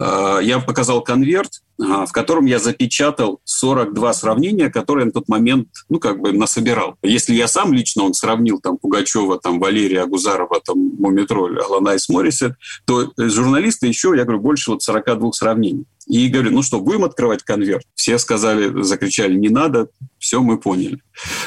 я показал конверт, в котором я запечатал 42 сравнения, которые на тот момент, ну, как бы насобирал. Если я сам лично он сравнил там Пугачева, там Валерия, Агузарова, там Мумитроли, Аланис Мориссетт, то журналисты еще, я говорю, больше вот 42 сравнений. И говорю, ну что, будем открывать конверт? Все сказали, закричали, не надо, все, мы поняли.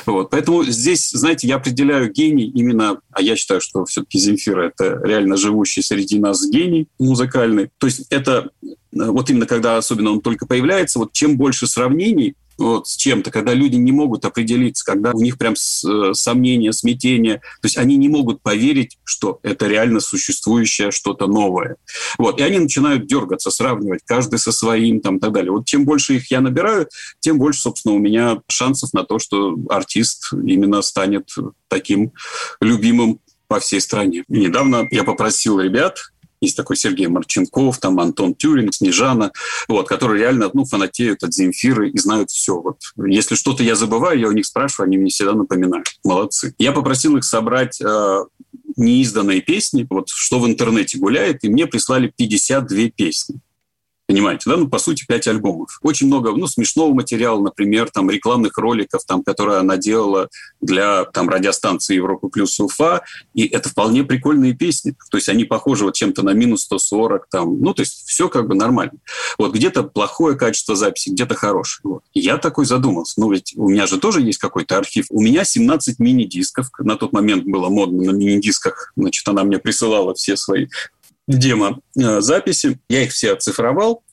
Вот. Поэтому здесь, знаете, я определяю гений именно, а я считаю, что все-таки Земфира — это реально живущий среди нас гений музыкальный. То есть это вот именно когда особенно он только появляется, вот чем больше сравнений, вот, с чем-то, когда люди не могут определиться, когда у них прям сомнения, смятения, то есть они не могут поверить, что это реально существующее что-то новое. Вот, и они начинают дергаться, сравнивать, каждый со своим, там, и так далее. Вот чем больше их я набираю, тем больше, собственно, у меня шансов на то, что артист именно станет таким любимым по всей стране. И недавно я попросил ребят, есть такой Сергей Марченков, там Антон Тюринг, Снежана, вот, которые реально фанатеют от Земфиры и знают все. Вот. Если что-то я забываю, я у них спрашиваю, они мне всегда напоминают. Молодцы. Я попросил их собрать неизданные песни, вот, что в интернете гуляет, и мне прислали 52 песни. Понимаете, да? Ну, по сути, 5 альбомов. Очень много смешного материала, например, там, рекламных роликов, там, которые она делала для там, радиостанции «Европа плюс Уфа». И это вполне прикольные песни. То есть они похожи вот чем-то на минус 140. Там. Ну, то есть все как бы нормально. Вот где-то плохое качество записи, где-то хорошее. Вот. И я такой задумался. Ну, ведь у меня же тоже есть какой-то архив. У меня 17 мини-дисков. На тот момент было модно на мини-дисках. Значит, она мне присылала все свои демо-записи, я их все оцифровал,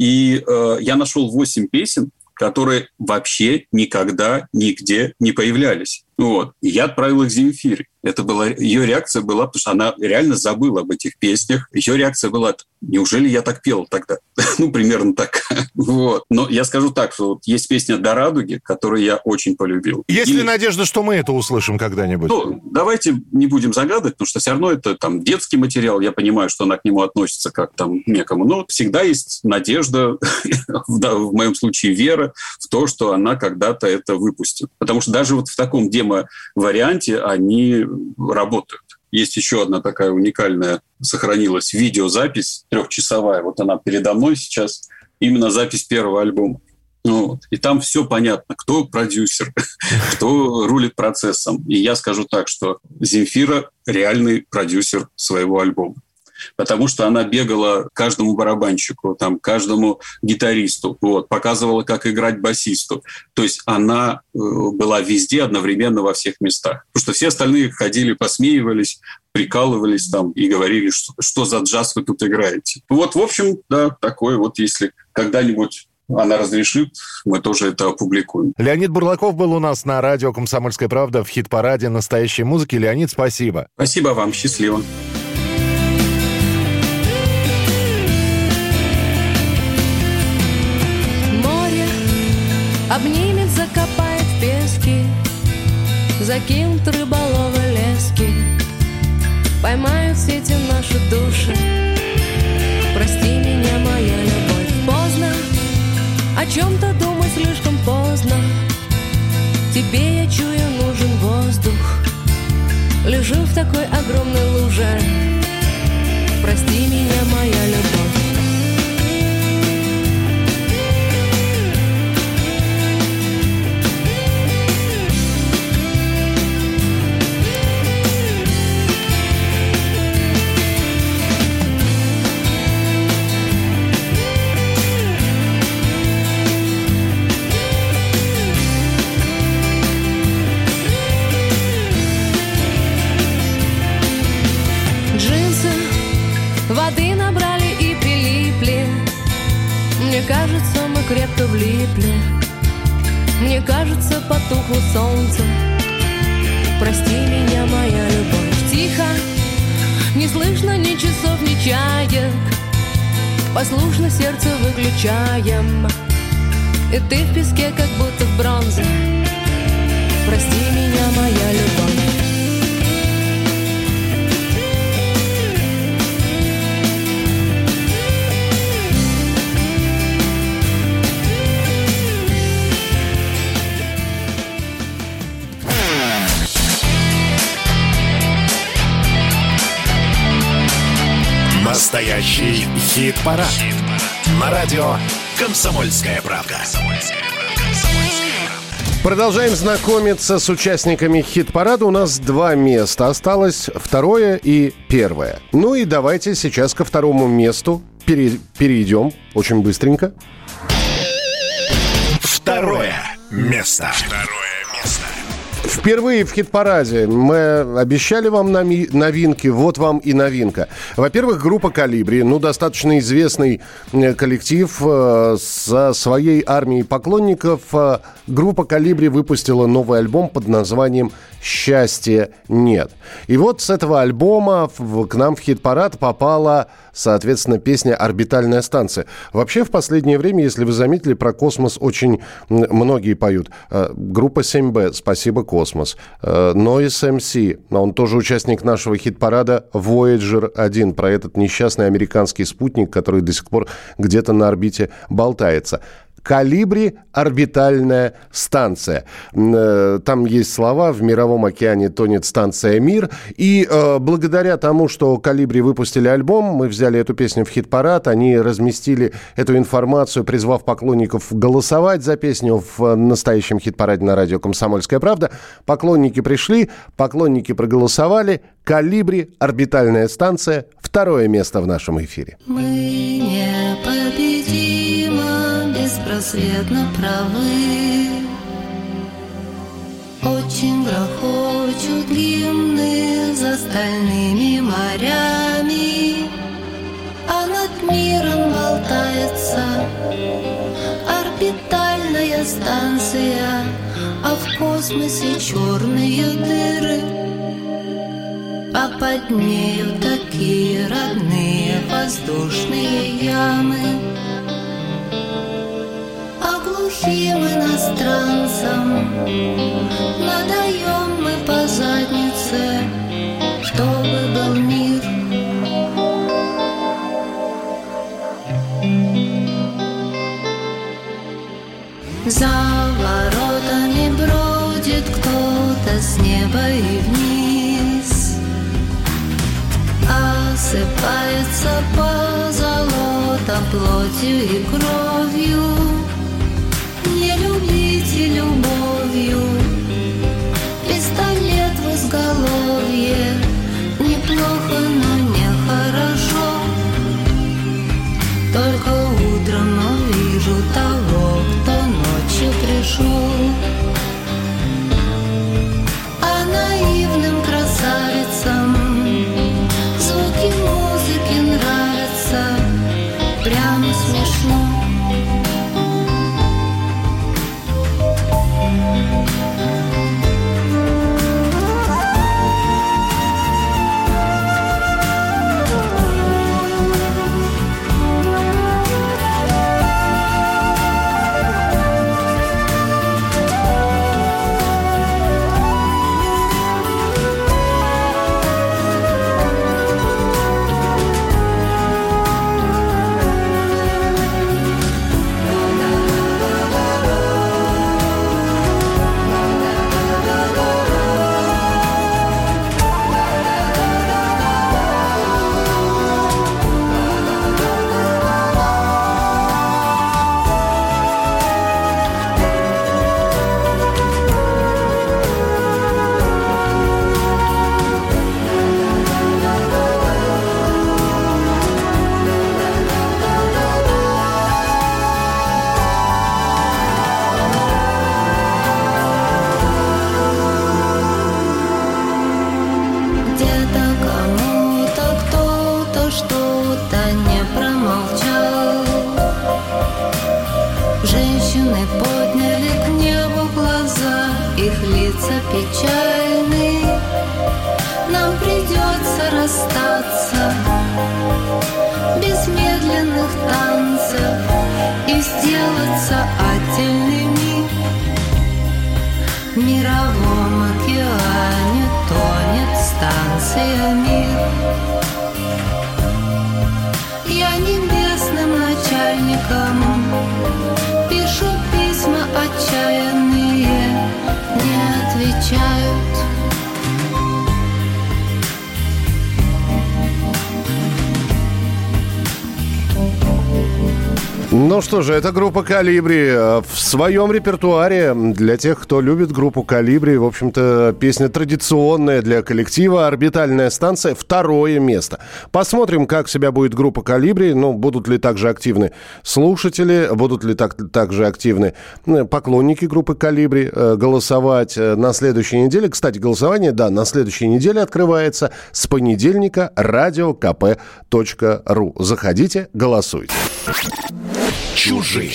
и я нашел 8 песен, которые вообще никогда нигде не появлялись. Вот. И я отправил их Земфире. Это была ее реакция была, потому что она реально забыла об этих песнях. Ее реакция была: неужели я так пел тогда? Ну, примерно так. Вот. Но я скажу так, что вот есть песня «До радуги», которую я очень полюбил. Есть ли надежда, что мы это услышим когда-нибудь? Ну, давайте не будем загадывать, потому что все равно это там детский материал. Я понимаю, что она к нему относится как там некому. Но всегда есть надежда, в моем случае вера, в то, что она когда-то это выпустит. Потому что даже вот в таком демо-варианте они работают. Есть еще одна такая уникальная, сохранилась видеозапись, 3-часовая, вот она передо мной сейчас, именно запись первого альбома. Вот. И там все понятно, кто продюсер, кто рулит процессом. И я скажу так, что Земфира реальный продюсер своего альбома. Потому что она бегала каждому барабанщику, там, каждому гитаристу, вот, показывала, как играть басисту. То есть она была везде одновременно во всех местах. Потому что все остальные ходили, посмеивались, прикалывались там и говорили, что за джаз вы тут играете. Вот, в общем, да, такое вот, если когда-нибудь она разрешит, мы тоже это опубликуем. Леонид Бурлаков был у нас на радио «Комсомольская правда» в хит-параде настоящей музыки. Леонид, спасибо. Спасибо вам, счастливо. Обнимет, закопает в песке, закинут рыболова лески, поймают все эти наши души, прости меня, моя любовь, поздно, о чем-то думать слишком поздно. Тебе я чую, нужен воздух, лежу в такой огромной луже. Прости меня, моя любовь. Кажется, мы крепко влипли. Мне кажется, потухло солнце. Прости меня, моя любовь. Тихо, не слышно ни часов, ни чаек. Послушно сердце выключаем, и ты в песке, как будто в бронзе. Прости меня, моя любовь. Настоящий хит-парад. На радио «Комсомольская правда». Продолжаем знакомиться с участниками хит-парада. У нас два места осталось, второе и первое. Ну и давайте сейчас ко второму месту перейдем очень быстренько. Второе место. Впервые в хит-параде мы обещали вам новинки, вот вам и новинка. Во-первых, группа «Калибри», достаточно известный коллектив со своей армией поклонников. Группа «Калибри» выпустила новый альбом под названием «Счастья нет». И вот с этого альбома к нам в хит-парад попала, соответственно, песня «Орбитальная станция». Вообще, в последнее время, если вы заметили, про космос очень многие поют. Группа 7Б «Спасибо, космос». Noise MC, он тоже участник нашего хит-парада, Voyager 1, про этот несчастный американский спутник, который до сих пор где-то на орбите болтается. «Калибри. Орбитальная станция». Там есть слова: в мировом океане тонет станция «Мир». И благодаря тому, что «Калибри» выпустили альбом, мы взяли эту песню в хит-парад. Они разместили эту информацию, призвав поклонников голосовать за песню в настоящем хит-параде на радио «Комсомольская правда». Поклонники пришли, поклонники проголосовали. «Калибри. Орбитальная станция». Второе место в нашем эфире. Мы непобедимы. Беспросветно правы, очень грохочут гимны за стальными морями, а над миром болтается орбитальная станция, а в космосе черные дыры, а под нею такие родные воздушные ямы. Глухим иностранцам надаем мы по заднице, чтобы был мир. За воротами бродит кто-то с неба и вниз, осыпается позолота плотью и кровью. Любовью, пистолет в изголовье, неплохо, но нехорошо. Только утром увижу того, кто ночью пришел. А наивным красавицам звуки музыки нравятся, прямо смешно. печальны, нам придется расстаться без медленных танцев и сделаться отдельными. В мировом океане тонет станция мир. Я не местным начальником пишу письма отчаянные, не отвечают. Ну что же, это группа «Калибри». В своем репертуаре, для тех, кто любит группу «Калибри», в общем-то, песня традиционная для коллектива, «Орбитальная станция», второе место. Посмотрим, как себя будет группа «Калибри», ну, будут ли также активны слушатели, будут ли также активны поклонники группы «Калибри» голосовать на следующей неделе. Кстати, голосование, да, на следующей неделе открывается с понедельника, radiokp.ru. Заходите, голосуйте. Чужие.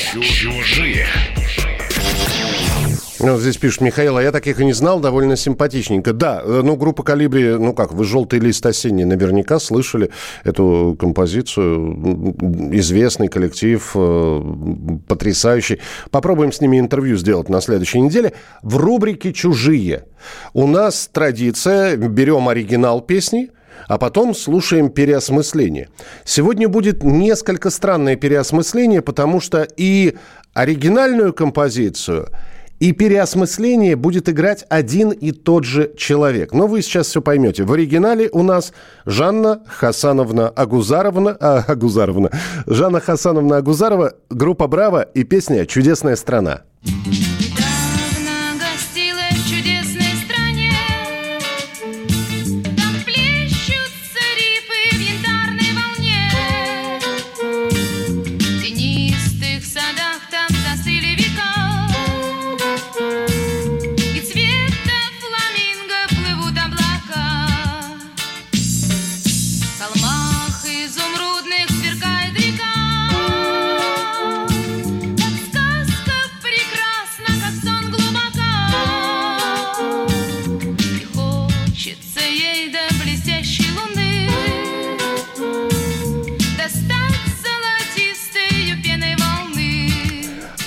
Вот здесь пишет Михаил, а я таких и не знал, довольно симпатичненько. Да, ну группа «Калибри», ну как, вы «Желтый лист осенний» наверняка слышали эту композицию. Известный коллектив, потрясающий. Попробуем с ними интервью сделать на следующей неделе. В рубрике «Чужие» у нас традиция, берем оригинал песни, а потом слушаем переосмысление. Сегодня будет несколько странное переосмысление, потому что и оригинальную композицию, и переосмысление будет играть один и тот же человек. Но вы сейчас все поймете. В оригинале у нас Жанна Хасановна Агузарова, группа «Браво» и песня «Чудесная страна».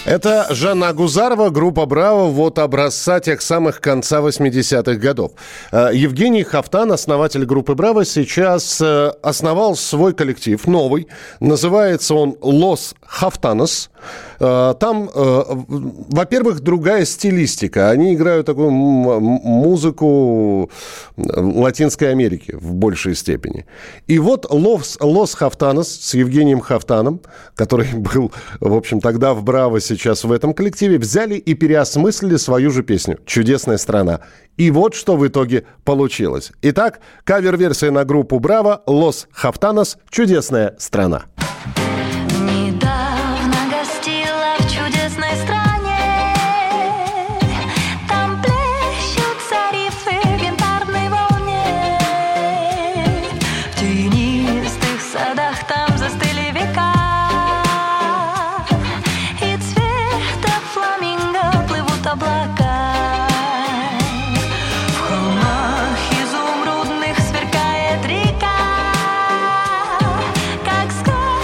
Это Жанна Агузарова, группа «Браво», вот образца тех самых конца 80-х годов. Евгений Хавтан, основатель группы «Браво», сейчас основал свой коллектив, новый. Называется он «Лос Хавтанос». Там, во-первых, другая стилистика. Они играют такую музыку Латинской Америки в большей степени. И вот «Лос Хавтанос» с Евгением Хавтаном, который был, в общем, тогда в «Браво», сейчас в этом коллективе, взяли и переосмыслили свою же песню «Чудесная страна». И вот что в итоге получилось. Итак, кавер-версия на группу «Браво», «Лос Хавтанос», «Чудесная страна». Как сказка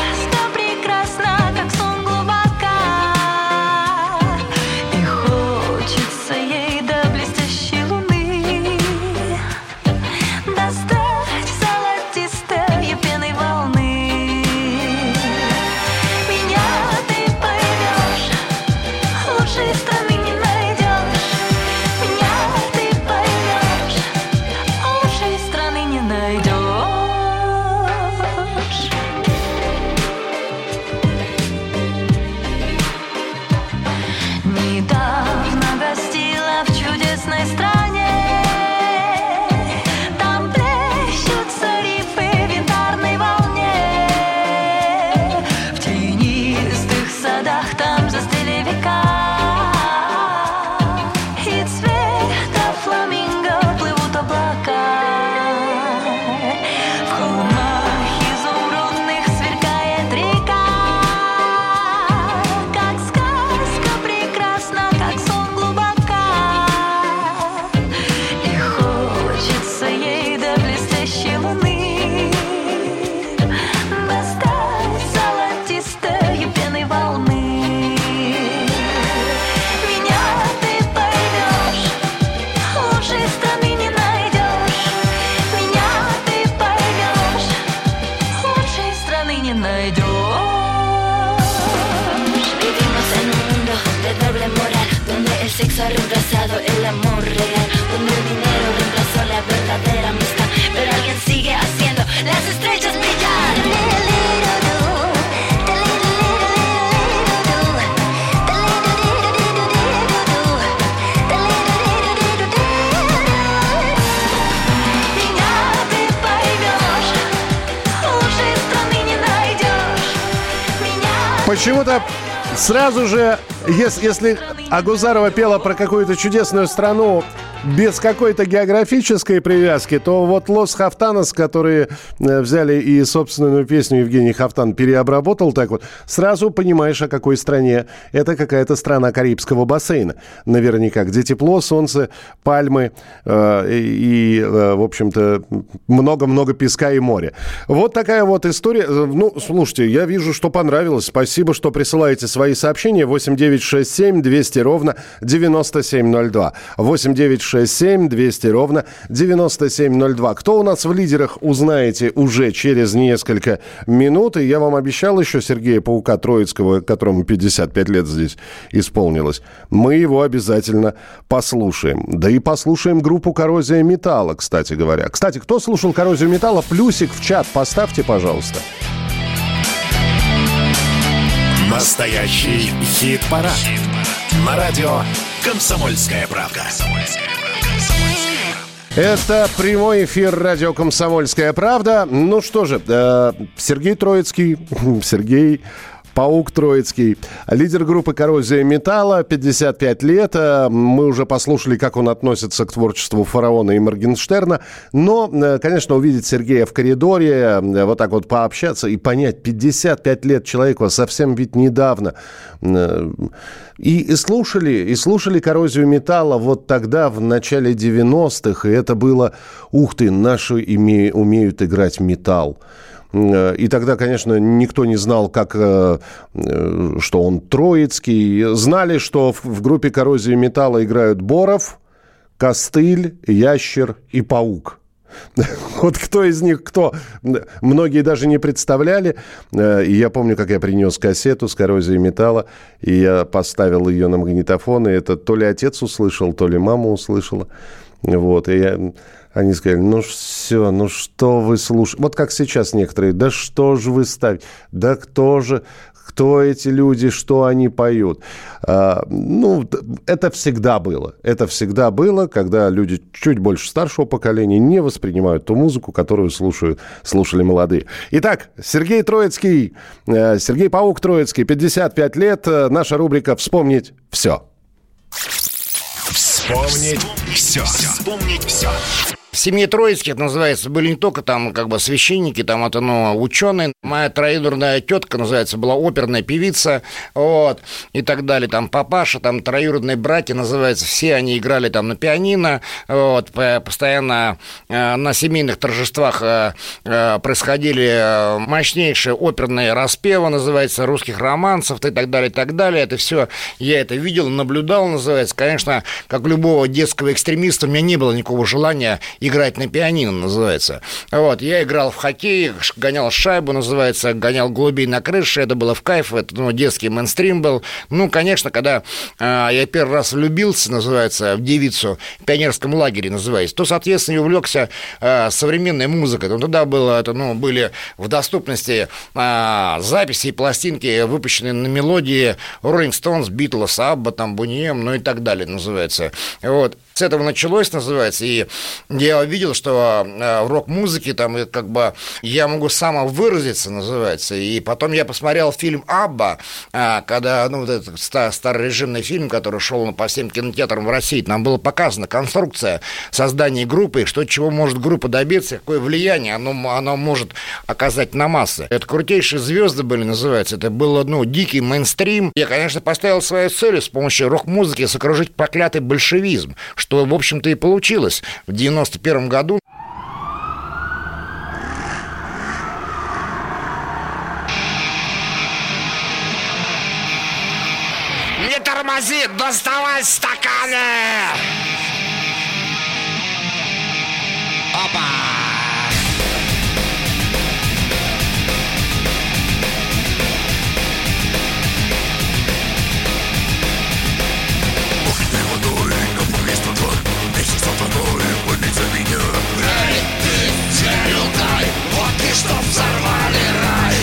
Почему-то сразу же, если Агузарова пела про какую-то чудесную страну без какой-то географической привязки, то вот Лос Хавтанос, которые взяли и собственную песню Евгений Хавтан переобработал так вот, сразу понимаешь, о какой стране. Это какая-то страна Карибского бассейна, наверняка, где тепло, солнце, пальмы и в общем-то, много-много песка и моря. Вот такая вот история. Ну, слушайте, я вижу, что понравилось. Спасибо, что присылаете свои сообщения. 8 967 200 ровно 9702. 8 967 200 ровно 9702. Кто у нас в лидерах, узнаете уже через несколько минут. И я вам обещал еще Сергея Паука Троицкого, которому 55 лет здесь исполнилось. Мы его обязательно послушаем. Да и послушаем группу «Коррозия металла», кстати говоря. Кстати, кто слушал «Коррозию металла», плюсик в чат поставьте, пожалуйста. Настоящий хит-парад. На радио «Комсомольская правда». Это прямой эфир радио «Комсомольская правда». Ну что же, Сергей Троицкий, Сергей Паук Троицкий, лидер группы «Коррозия металла», 55 лет. Мы уже послушали, как он относится к творчеству Фараона и Моргенштерна. Но, конечно, увидеть Сергея в коридоре, вот так вот пообщаться и понять, 55 лет человеку, совсем ведь недавно. И слушали «Коррозию металла» вот тогда, в начале 90-х. И это было, ух ты, наши умеют играть металл. И тогда, конечно, никто не знал, что он Троицкий. Знали, что в группе «Коррозия металла» играют Боров, Костыль, Ящер и Паук. Вот кто из них кто? Многие даже не представляли. И я помню, как я принес кассету с «Коррозией металла», и я поставил ее на магнитофон, и это то ли отец услышал, то ли мама услышала. Вот, и они сказали, ну все, ну что вы слушаете? Вот как сейчас некоторые, да что же вы ставите? Да кто же, кто эти люди, что они поют? Это всегда было, когда люди чуть больше старшего поколения не воспринимают ту музыку, которую слушали молодые. Итак, Сергей Троицкий, Сергей Паук Троицкий, 55 лет, наша рубрика «Вспомнить все». Вспомнить все. В семье Троицких, называется, были не только там священники, ученые. Моя троюродная тетка, называется, была оперная певица, вот, и так далее. Там папаша, троюродные братья, называется, все они играли на пианино, вот, постоянно на семейных торжествах происходили мощнейшие оперные распевы, называется, русских романсов и так далее, и так далее. Это все, я это видел, наблюдал, называется. Конечно, как любого детского экстремиста, у меня не было никакого желания играть на пианино, называется. Вот, я играл в хоккей, гонял шайбу, называется, гонял голубей на крыше, это было в кайф, это, детский мейнстрим был. Ну, конечно, когда я первый раз влюбился, называется, в девицу в пионерском лагере, называется, то, соответственно, и увлекся современной музыкой. Тогда было, были в доступности записи и пластинки, выпущенные на мелодии Rolling Stones, Beatles, Абба, Буньем, и так далее, называется. Вот. С этого началось, называется, и я увидел, что в рок-музыке я могу самовыразиться, называется. И потом я посмотрел фильм «Абба», когда, этот старорежимный фильм, который шел по всем кинотеатрам в России, там была показана конструкция создания группы, что чего может группа добиться, какое влияние она может оказать на массы. Это крутейшие звезды были, называется, это был, дикий мейнстрим. Я, конечно, поставил свою цель с помощью рок-музыки сокрушить проклятый большевизм, что, в общем-то, и получилось в 91 году. Не тормози, доставай стаканы! Опа! Что взорвали рай,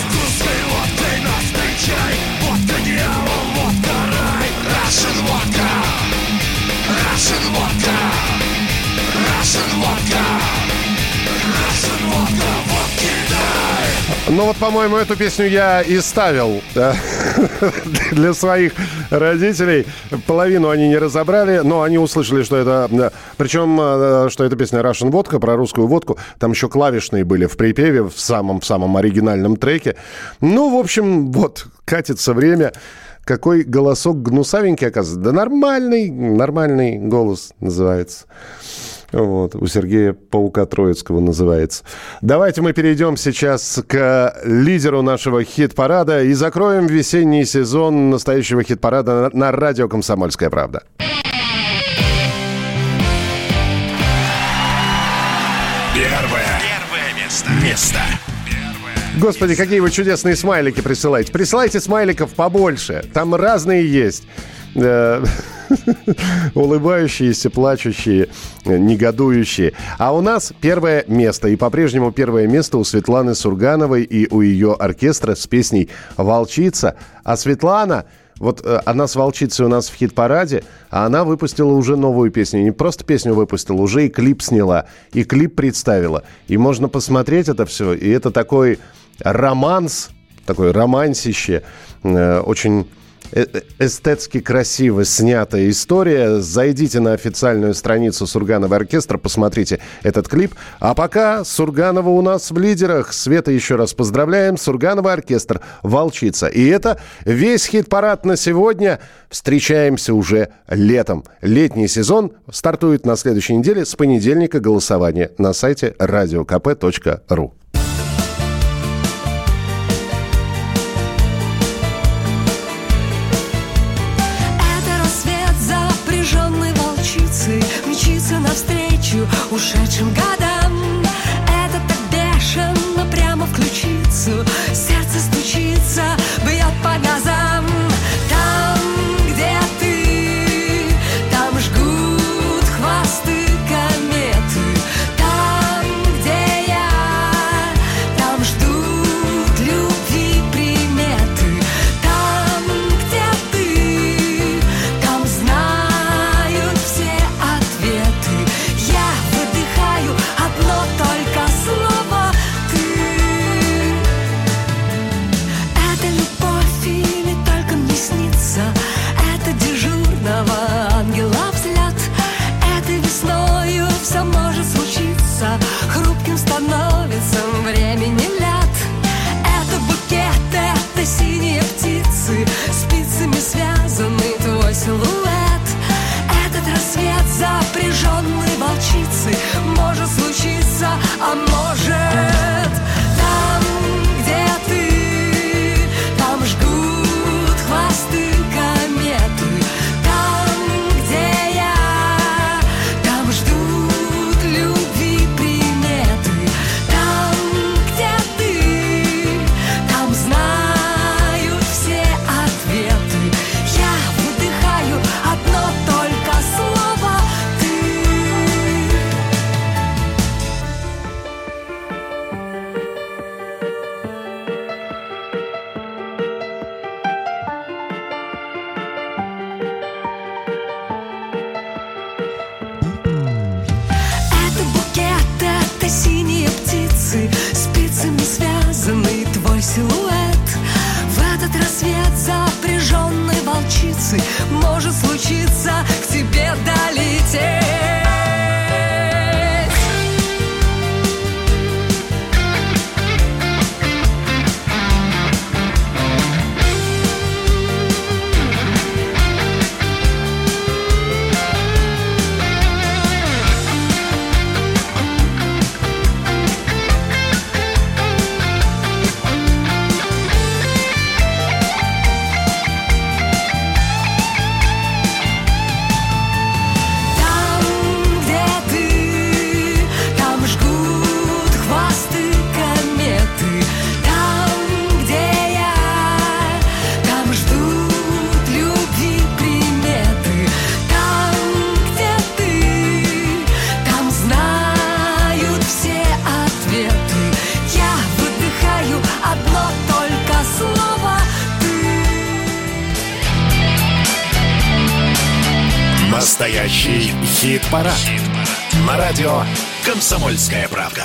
вкусной водкой нас встречай. Ну вот, по-моему, эту песню я и ставил для своих родителей. Половину они не разобрали, но они услышали, что это... Причем, что эта песня Russian Vodka, про русскую водку. Там еще клавишные были в припеве, в самом оригинальном треке. Ну, в общем, вот, катится время. Какой голосок гнусавенький, оказывается. Да нормальный голос называется. Вот, у Сергея Паука Троицкого называется. Давайте мы перейдем сейчас к лидеру нашего хит-парада и закроем весенний сезон настоящего хит-парада на радио «Комсомольская правда». Первое место. Господи, какие вы чудесные смайлики присылаете. Присылайте смайликов побольше. Там разные есть. Улыбающиеся, плачущие, негодующие. А у нас первое место. И по-прежнему первое место у Светланы Сургановой и у ее оркестра с песней «Волчица». А Светлана, вот она с «Волчицей» у нас в хит-параде, а она выпустила уже новую песню. Не просто песню выпустила, уже и клип сняла, и клип представила. И можно посмотреть это все. И это такой романс, такое романсище, очень... эстетски красиво снятая история. Зайдите на официальную страницу Сурганова оркестра, посмотрите этот клип. А пока Сурганова у нас в лидерах. Света, еще раз поздравляем. Сурганова оркестр, «Волчица». И это весь хит-парад на сегодня. Встречаемся уже летом. Летний сезон стартует на следующей неделе. С понедельника голосование на сайте radiokp.ru. Ушедшим годам это так бешено, прямо в ключицу. Сердце стучится, бьет по глазам. Там, где ты, там жгут хвосты кометы. Там, где я, там ждут любви приметы. Там, где ты, там знают все ответы. Одно только слово «ты». Это любовь или только мне снится? Это дежурного ангела взгляд. Этой весною все может случиться. Хрупким становится времени лет. Это букет, это синие птицы. Спицами связанный твой силуэт. Этот рассвет запряженный волчицы. Может случиться, а может. Там, где ты, там жгут хвосты кометы. Там, где я, там ждут любви приметы. Там, где ты, там знают все ответы. Я выдыхаю одно только слово «ты». Это букет, это синие птицы, спицами связанный твой силуэт. В этот рассвет запряженной волчицы может случиться к тебе долететь. Там, где ты, там жгут хвосты кометы. Там, где я, там ждут любви приметы. Там, где ты, там знают все ответы. Я выдыхаю одно только слово «ты». Настоящий хит-парад. На радио «Комсомольская правда».